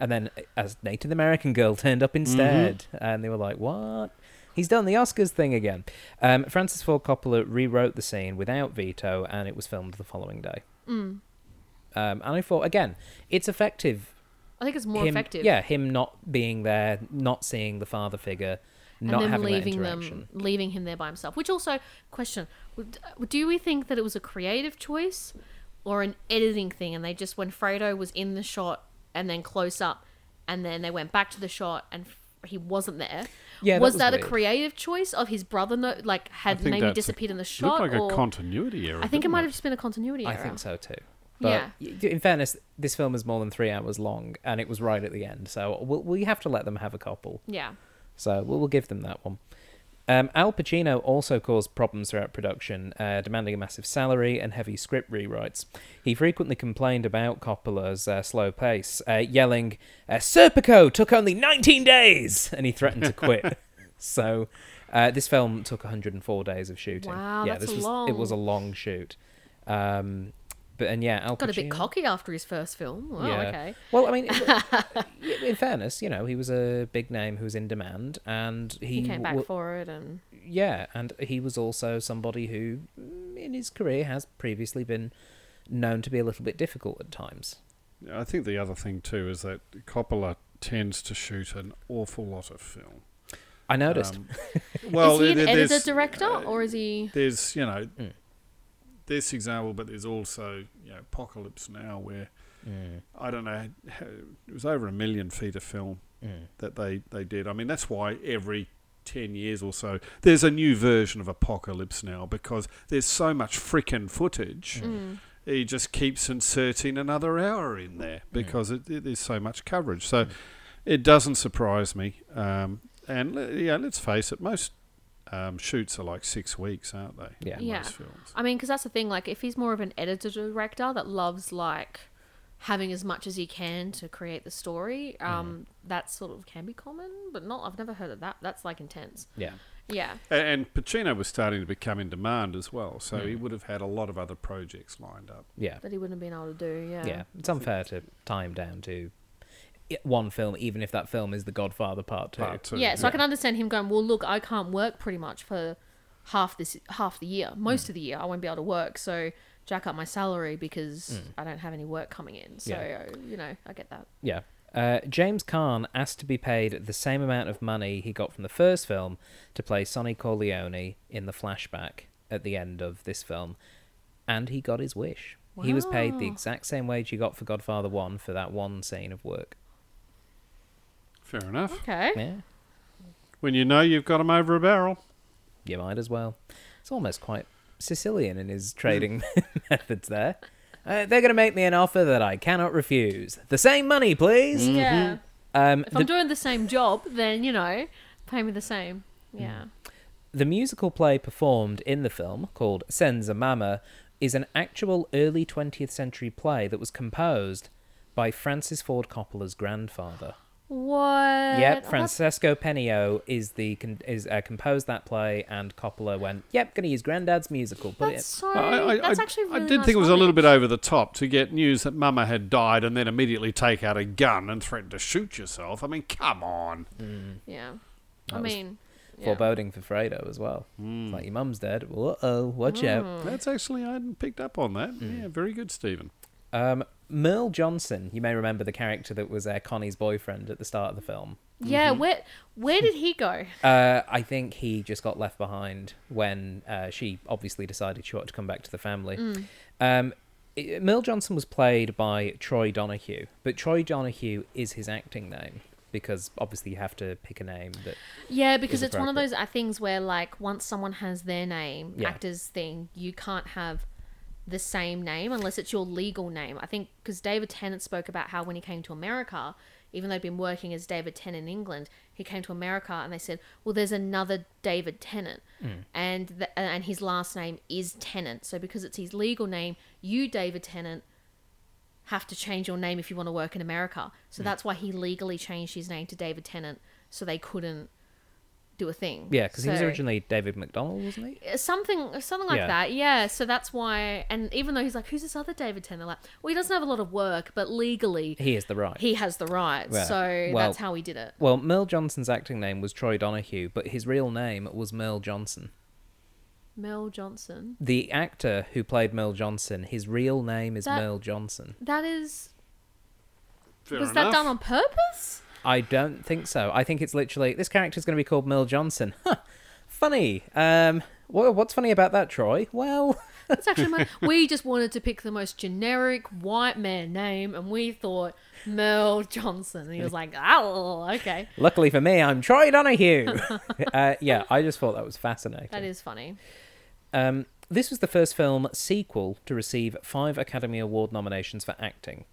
And then as Native American girl turned up instead. And they were like, what? He's done the Oscars thing again. Francis Ford Coppola rewrote the scene without Vito, and it was filmed the following day. And I thought, again, it's effective. I think it's more effective. Yeah, him not being there, not seeing the father figure, not having leaving that interaction. Leaving him there by himself. Which also, question, do we think that it was a creative choice or an editing thing, and they just, when Fredo was in the shot and then close up, and then they went back to the shot and he wasn't there. Yeah, was that, was that a creative choice of his brother? No, like had maybe disappeared in the shot. Looked like or, a continuity error. I think it might have just been a continuity error. I think so too. But yeah. In fairness, this film is more than 3 hours long, and it was right at the end, so we have to let them have a couple. Yeah. So we'll give them that one. Al Pacino also caused problems throughout production, demanding a massive salary and heavy script rewrites. He frequently complained about Coppola's slow pace, yelling, "Serpico took only 19 days!" And he threatened to quit. So this film took 104 days of shooting. Wow, yeah, that's long. It was a long shoot. Al Pacino got a bit cocky after his first film. Oh, yeah. Okay. Well, I mean, in fairness, you know, he was a big name who was in demand, and he came back for it, and yeah, and he was also somebody who, in his career, has previously been known to be a little bit difficult at times. I think the other thing too is that Coppola tends to shoot an awful lot of film. I noticed. Well, is he an editor-director, or is he? There's, you know. Mm. This example, but there's also, you know, Apocalypse Now, where I don't know, it was over 1 million feet of film that they did. I mean, that's why every 10 years or so there's a new version of Apocalypse Now, because there's so much frickin' footage. He just keeps inserting another hour in there because there's so much coverage. So it doesn't surprise me. And yeah, let's face it, most shoots are like 6 weeks, aren't they? Yeah. Films. I mean, because that's the thing, like, if he's more of an editor-director that loves, like, having as much as he can to create the story, that sort of can be common, but not, I've never heard of that. That's, like, intense. Yeah. Yeah. And Pacino was starting to become in demand as well, so he would have had a lot of other projects lined up. Yeah. That he wouldn't have been able to do, Yeah, it's unfair to tie him down to one film, even if that film is The Godfather Part II. I can understand him going, well, look, I can't work pretty much for most of the year I won't be able to work, so jack up my salary because I don't have any work coming in. So, you know, I get that. Yeah. James Caan asked to be paid the same amount of money he got from the first film to play Sonny Corleone in the flashback at the end of this film, and he got his wish. Wow. He was paid the exact same wage he got for Godfather 1 for that one scene of work. Fair enough. Okay. Yeah. When you know you've got him over a barrel. You might as well. It's almost quite Sicilian in his trading methods there. They're going to make me an offer that I cannot refuse. The same money, please. Yeah. If I'm doing the same job, then, you know, pay me the same. Yeah. The musical play performed in the film, called Senza Mama, is an actual early 20th century play that was composed by Francis Ford Coppola's grandfather. What? Yep, Francesco Penio composed that play, and Coppola went, yep, going to use Granddad's musical. That's actually really nice. I did think it was a little bit over the top to get news that Mama had died and then immediately take out a gun and threaten to shoot yourself. I mean, come on. Yeah. Foreboding for Fredo as well. It's like, your mum's dead. Uh-oh, watch out. That's actually, I hadn't picked up on that. Yeah, very good, Stephen. Merle Johnson, you may remember the character that was Connie's boyfriend at the start of the film. Yeah, where did he go? I think he just got left behind when she obviously decided she ought to come back to the family. Merle Johnson was played by Troy Donahue, but Troy Donahue is his acting name, because obviously you have to pick a name that... Yeah, because it's one of those things where, like, once someone has their name, actor's thing, you can't have the same name unless it's your legal name. I think because David Tennant spoke about how when he came to America, even though he'd been working as David Tennant in England, he came to America and they said, well, there's another David Tennant, and his last name is Tennant. So because it's his legal name, you, David Tennant, have to change your name if you want to work in America. So that's why he legally changed his name to David Tennant, so they couldn't do a thing. Yeah, because he was originally David McDonald, wasn't he? Something like that, yeah. So that's why, and even though he's like, who's this other David Tennant? Like, well, he doesn't have a lot of work, but legally... He has the right, yeah. So that's how he did it. Well, Merle Johnson's acting name was Troy Donahue, but his real name was Merle Johnson. Merle Johnson? The actor who played Merle Johnson, his real name is Merle Johnson. That is... Fair enough. That done on purpose? I don't think so. I think it's literally, this character's going to be called Merle Johnson. funny. What's funny about that, Troy? Well... It's actually my, we just wanted to pick the most generic white man name, and we thought Merle Johnson. And he was like, oh, okay. Luckily for me, I'm Troy Donahue. Yeah, I just thought that was fascinating. That is funny. This was the first film sequel to receive 5 Academy Award nominations for acting.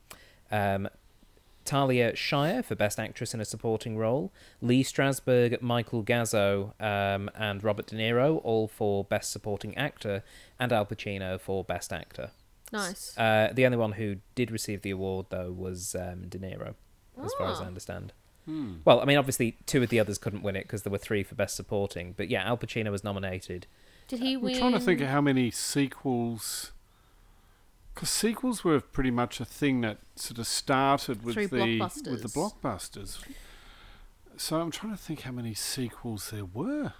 Talia Shire for Best Actress in a Supporting Role, Lee Strasberg, Michael Gazzo, and Robert De Niro, all for Best Supporting Actor, and Al Pacino for Best Actor. Nice. The only one who did receive the award, though, was De Niro, as far as I understand. Hmm. Well, I mean, obviously, 2 of the others couldn't win it because there were 3 for Best Supporting, but yeah, Al Pacino was nominated. Did he win? I'm trying to think of how many sequels... Because sequels were pretty much a thing that sort of started with the blockbusters. So I'm trying to think how many sequels there were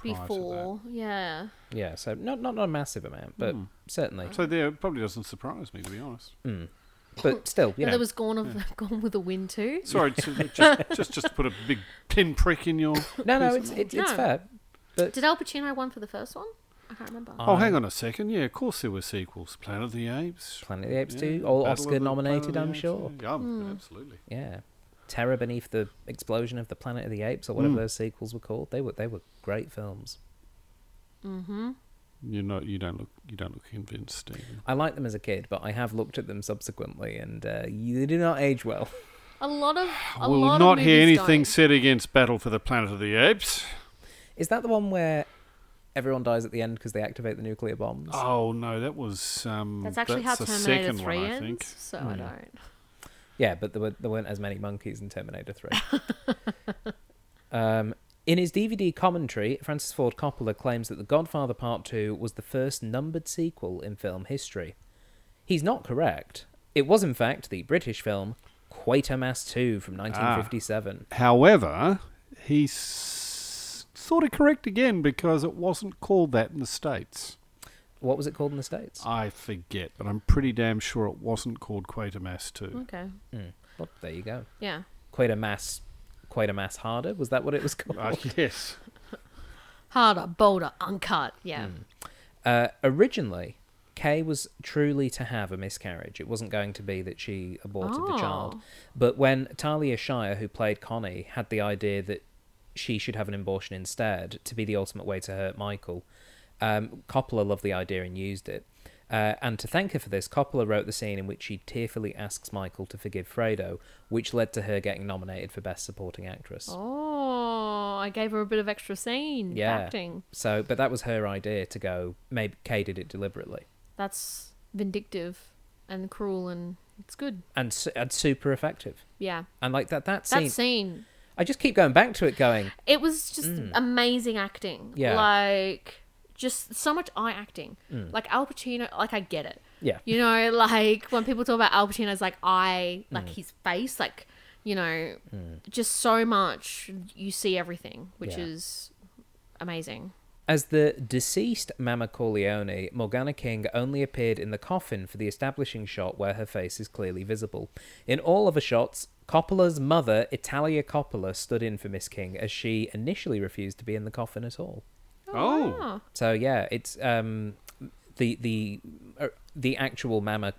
before. Yeah. Yeah. So not a massive amount, but certainly. So there probably doesn't surprise me, to be honest. Mm. But still, you know. There was Gone with the Wind too. Sorry, so just put a big pinprick in your. No, it's fair. But did Al Pacino win for the first one? I can't remember. Oh, hang on a second. Yeah, of course there were sequels. Planet of the Apes 2, all Oscar nominated, I'm sure. Yeah, absolutely. Yeah. Terror Beneath the Explosion of the Planet of the Apes, or whatever those sequels were called. They were great films. Mhm. You don't look convinced, Stephen. I liked them as a kid, but I have looked at them subsequently, and they do not age well. We'll not hear anything said against Battle for the Planet of the Apes. Is that the one where everyone dies at the end because they activate the nuclear bombs? Oh, no, that was... that's how Terminator 3 ends, I think. So I don't... Yeah, but there weren't as many monkeys in Terminator 3. In his DVD commentary, Francis Ford Coppola claims that The Godfather Part II was the first numbered sequel in film history. He's not correct. It was, in fact, the British film Quatermass 2 from 1957. However, he's... sort of correct again, because it wasn't called that in the States. What was it called in the States? I forget, but I'm pretty damn sure it wasn't called Quatermass 2. Okay. Well, there you go. Yeah. Quatermass Harder? Was that what it was called? Yes. Harder, bolder, uncut. Yeah. Originally, Kay was truly to have a miscarriage. It wasn't going to be that she aborted the child. But when Talia Shire, who played Connie, had the idea that she should have an abortion instead to be the ultimate way to hurt Michael, Coppola loved the idea and used it. And to thank her for this, Coppola wrote the scene in which she tearfully asks Michael to forgive Fredo, which led to her getting nominated for Best Supporting Actress. Oh, I gave her a bit of extra scene acting. So, but that was her idea to go, maybe Kay did it deliberately. That's vindictive and cruel, and it's good. And super effective. Yeah. And like that scene... I just keep going back to it it was just amazing acting. Yeah. Like, just so much eye acting. Like, Al Pacino, like, I get it. Yeah. You know, like, when people talk about Al Pacino's, like, eye, like, his face, like, you know, just so much, you see everything, which is amazing. As the deceased Mama Corleone, Morgana King only appeared in the coffin for the establishing shot where her face is clearly visible. In all other shots, Coppola's mother, Italia Coppola, stood in for Miss King, as she initially refused to be in the coffin at all. Oh. So, yeah, it's the actual Mama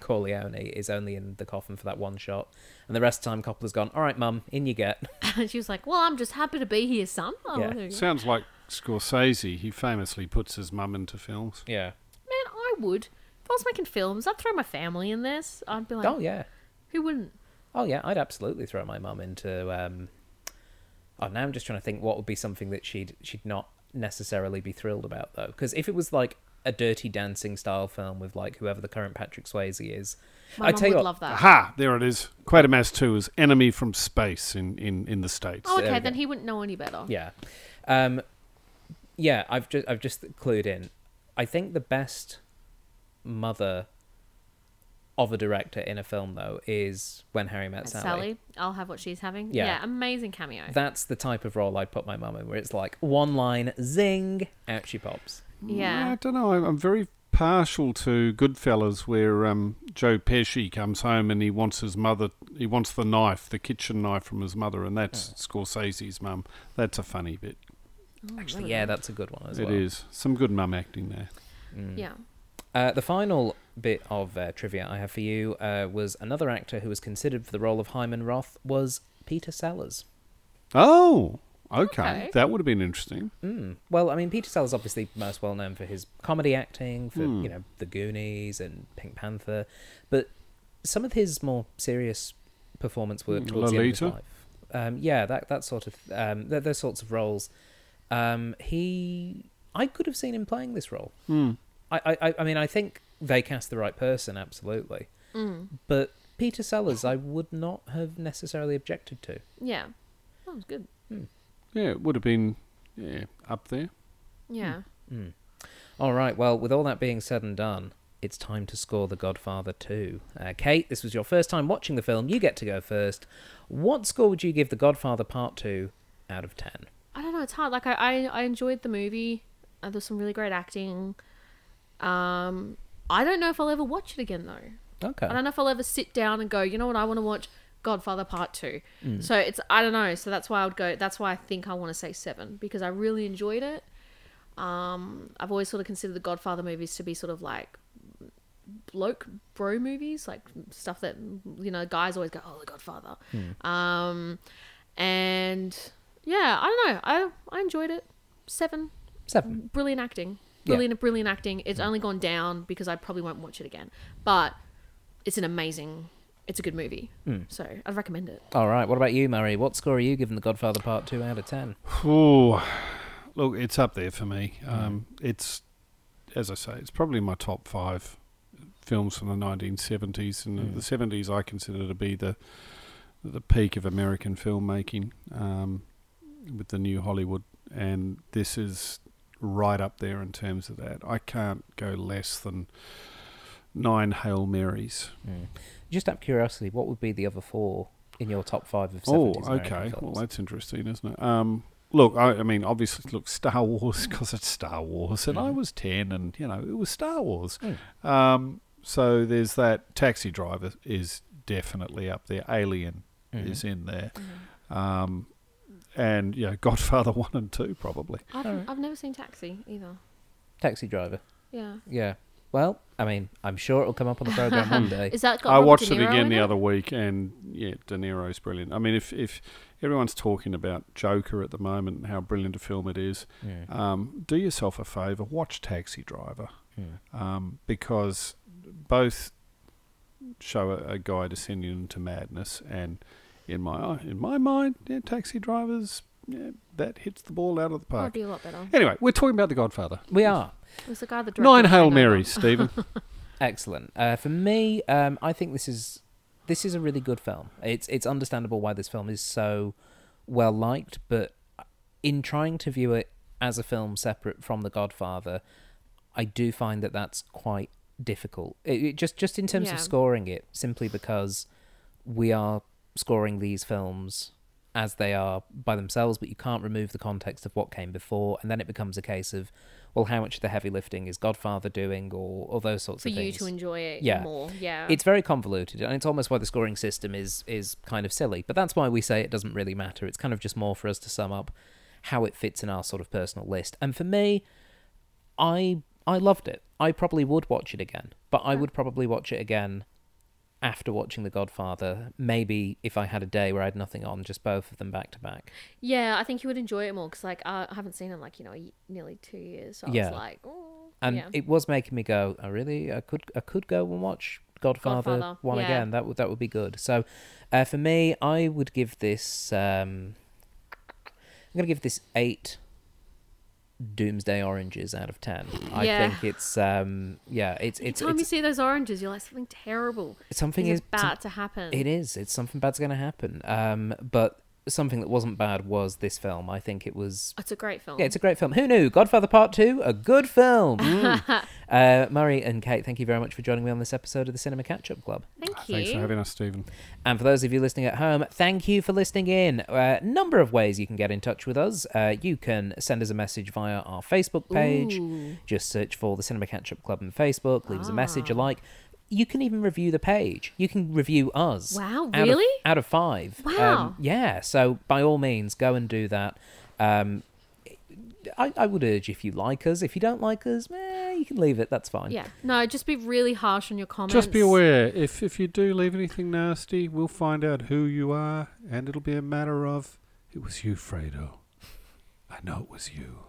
Corleone is only in the coffin for that one shot. And the rest of the time, Coppola's gone, all right, Mum, in you get. And she was like, well, I'm just happy to be here, son. Yeah. Sounds like Scorsese. He famously puts his mum into films. Yeah. Man, I would. If I was making films, I'd throw my family in this. I'd be like... Oh, yeah. Who wouldn't? Oh, yeah, I'd absolutely throw my mum into... now I'm just trying to think what would be something that she'd not necessarily be thrilled about, though. Because if it was, like, a Dirty Dancing style film with, like, whoever the current Patrick Swayze is... My mum would love that. Aha! There it is. Quatermass 2 is Enemy from Space in the States. Oh, okay, then he wouldn't know any better. Yeah. Yeah, I've just clued in. I think the best mother... of a director in a film, though, is When Harry Met Sally. I'll have what she's having. Yeah. Amazing cameo. That's the type of role I'd put my mum in, where it's like one line, zing, out she pops. Yeah. I don't know. I'm very partial to Goodfellas, where Joe Pesci comes home and he wants the knife, the kitchen knife from his mother, and that's Scorsese's mum. That's a funny bit. Actually, yeah, that's a good one as well. It is. Some good mum acting there. Mm. Yeah. The final bit of trivia I have for you was another actor who was considered for the role of Hyman Roth was Peter Sellers. Oh, okay. That would have been interesting. Mm. Well, I mean, Peter Sellers obviously most well known for his comedy acting, for you know, The Goonies and Pink Panther, but some of his more serious performance work towards the end of his life. Yeah, that sort of those sorts of roles. I could have seen him playing this role. Mm. I mean, I think they cast the right person, absolutely. Mm. But Peter Sellers, I would not have necessarily objected to. Yeah, that was good. Mm. Yeah, it would have been up there. Yeah. Mm. Mm. All right. Well, with all that being said and done, it's time to score The Godfather 2. Kate, this was your first time watching the film. You get to go first. What score would you give The Godfather Part 2 out of 10? I don't know. It's hard. Like, I enjoyed the movie. There's some really great acting. I don't know if I'll ever watch it again, though. Okay. I don't know if I'll ever sit down and go, you know what, I want to watch Godfather Part 2. Mm. So it's, I don't know. So that's why I would go, that's why I think I want to say 7, because I really enjoyed it. I've always sort of considered the Godfather movies to be sort of like, bloke bro movies, like stuff that, you know, guys always go, oh, The Godfather. Mm. And yeah, I don't know, I enjoyed it. 7. Brilliant acting. Brilliant acting. It's only gone down because I probably won't watch it again, but it's a good movie. Mm. So I'd recommend it. All right, what about you, Murray? What score are you giving The Godfather Part 2 out of 10? Oh, look, it's up there for me. It's, as I say, it's probably my top 5 films from the 1970s, and the 70s I consider to be the peak of American filmmaking, with the new Hollywood, and this is right up there in terms of that. I can't go less than 9 Hail Marys. Mm. Just out of curiosity, what would be the other 4 in your top 5 of 70s American films? Well, that's interesting, isn't it? Look, I mean, obviously, look, Star Wars, because it's Star Wars, and I was 10, and, you know, it was Star Wars. Mm. So there's that. Taxi Driver is definitely up there. Alien is in there. Mm. And, yeah, Godfather 1 and 2 probably. I've never seen Taxi either. Taxi Driver? Yeah. Yeah. Well, I mean, I'm sure it'll come up on the program one day. Is that got I watched it again the other week, and, yeah, De Niro's brilliant. I mean, if everyone's talking about Joker at the moment and how brilliant a film it is, do yourself a favour, watch Taxi Driver. Yeah. Because both show a guy descending into madness, and in my mind, Taxi Driver's that hits the ball out of the park. That'd be a lot better. Anyway, we're talking about The Godfather. We are. It's the guy that 9 Hail Marys, Stephen. Excellent. For me, I think this is a really good film. It's understandable why this film is so well liked, but in trying to view it as a film separate from The Godfather, I do find that that's quite difficult. It just in terms of scoring it, simply because we are scoring these films as they are by themselves, but you can't remove the context of what came before, and then it becomes a case of, well, how much of the heavy lifting is Godfather doing, or those sorts of things. For you to enjoy it more, yeah. It's very convoluted, and it's almost why the scoring system is kind of silly, but that's why we say it doesn't really matter. It's kind of just more for us to sum up how it fits in our sort of personal list. And for me, I loved it. I probably would watch it again, but I would probably watch it again after watching The Godfather, maybe if I had a day where I had nothing on, just both of them back to back. Yeah, I think you would enjoy it more, because like, I haven't seen it like, you know, nearly 2 years, so I was like, oh. And it was making me go, oh, really? I could go and watch Godfather 1 again. That would be good. So for me, I would give this, I'm going to give this 8 Doomsday oranges out of 10. I think it's it's every time you see those oranges, you're like, something terrible. Something is bad to happen. It is. It's something bad's going to happen. But something that wasn't bad was this film. I think it was. It's a great film. Yeah, it's a great film. Who knew? Godfather Part 2, a good film. Mm. Murray and Kate, thank you very much for joining me on this episode of the Cinema Catch-Up Club. Thank you. Thanks for having us, Stephen. And for those of you listening at home, thank you for listening in. A number of ways you can get in touch with us. You can send us a message via our Facebook page. Ooh. Just search for the Cinema Catch-Up Club on Facebook. Leave us a message, a like. You can even review the page. You can review us. Wow, really? Out of 5. Wow. Yeah, so by all means, go and do that. I would urge, if you like us, if you don't like us, you can leave it. That's fine. Yeah. No, just be really harsh on your comments. Just be aware, if you do leave anything nasty, we'll find out who you are, and it'll be a matter of, it was you, Fredo. I know it was you.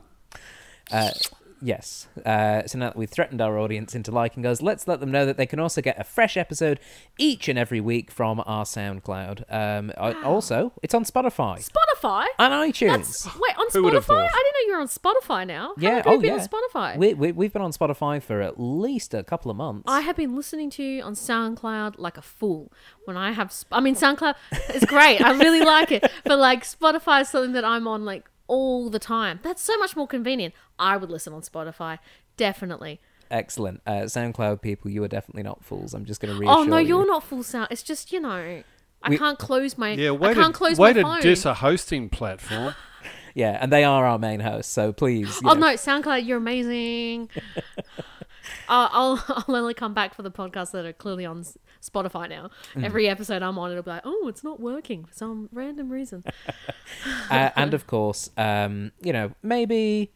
Yes. So now that we've threatened our audience into liking us, let's let them know that they can also get a fresh episode each and every week from our SoundCloud. Wow. Also, it's on Spotify. Spotify? And iTunes. Wait, on Spotify? I didn't know you were on Spotify now. Yeah. How long have you been on Spotify? We've been on Spotify for at least a couple of months. I have been listening to you on SoundCloud like a fool. When I have... SoundCloud is great. I really like it. But like Spotify is something that I'm on like all the time. That's so much more convenient. I would listen on Spotify, definitely. Excellent. SoundCloud people, you are definitely not fools. I'm just going to reassure you. Oh no, you're not fools. It's just, you know, I can't close my. Yeah, I can't close my phone. Way to diss a hosting platform. Yeah, and they are our main hosts, so please. Oh no, SoundCloud, you're amazing. I'll only come back for the podcasts that are clearly on Spotify now. Every episode I'm on, it'll be like, oh, it's not working for some random reason. And of course, you know, maybe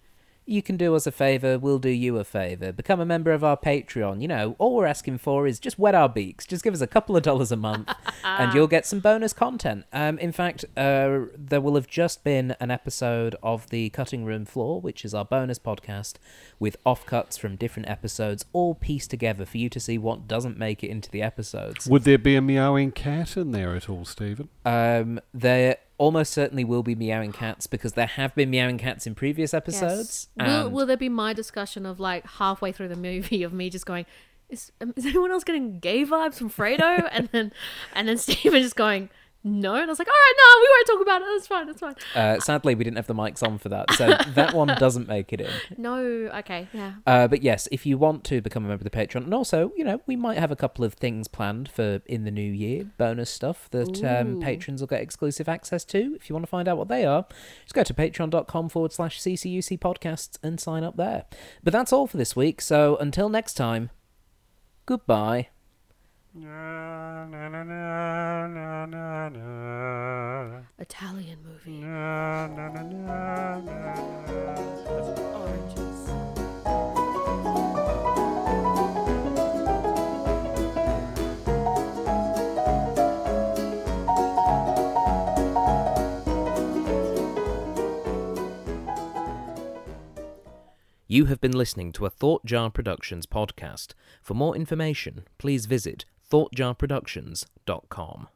you can do us a favour, we'll do you a favour. Become a member of our Patreon. You know, all we're asking for is just wet our beaks. Just give us a couple of dollars a month and you'll get some bonus content. In fact, there will have just been an episode of The Cutting Room Floor, which is our bonus podcast with offcuts from different episodes, all pieced together for you to see what doesn't make it into the episodes. Would there be a meowing cat in there at all, Stephen? There almost certainly will be meowing cats, because there have been meowing cats in previous episodes. Yes. Will there be my discussion of like halfway through the movie of me just going, is anyone else getting gay vibes from Fredo? and then Stephen just going, no. And I was like, all right, no, we won't talk about it. That's fine. Sadly, we didn't have the mics on for that. So that one doesn't make it in. No. Okay. Yeah. But yes, if you want to become a member of the Patreon, and also, you know, we might have a couple of things planned for in the new year, bonus stuff that patrons will get exclusive access to. If you want to find out what they are, just go to patreon.com/CCUC podcasts and sign up there. But that's all for this week. So until next time, goodbye. Italian movie. Oranges. You have been listening to a Thought Jar Productions podcast. For more information, please visit thoughtjarproductions.com.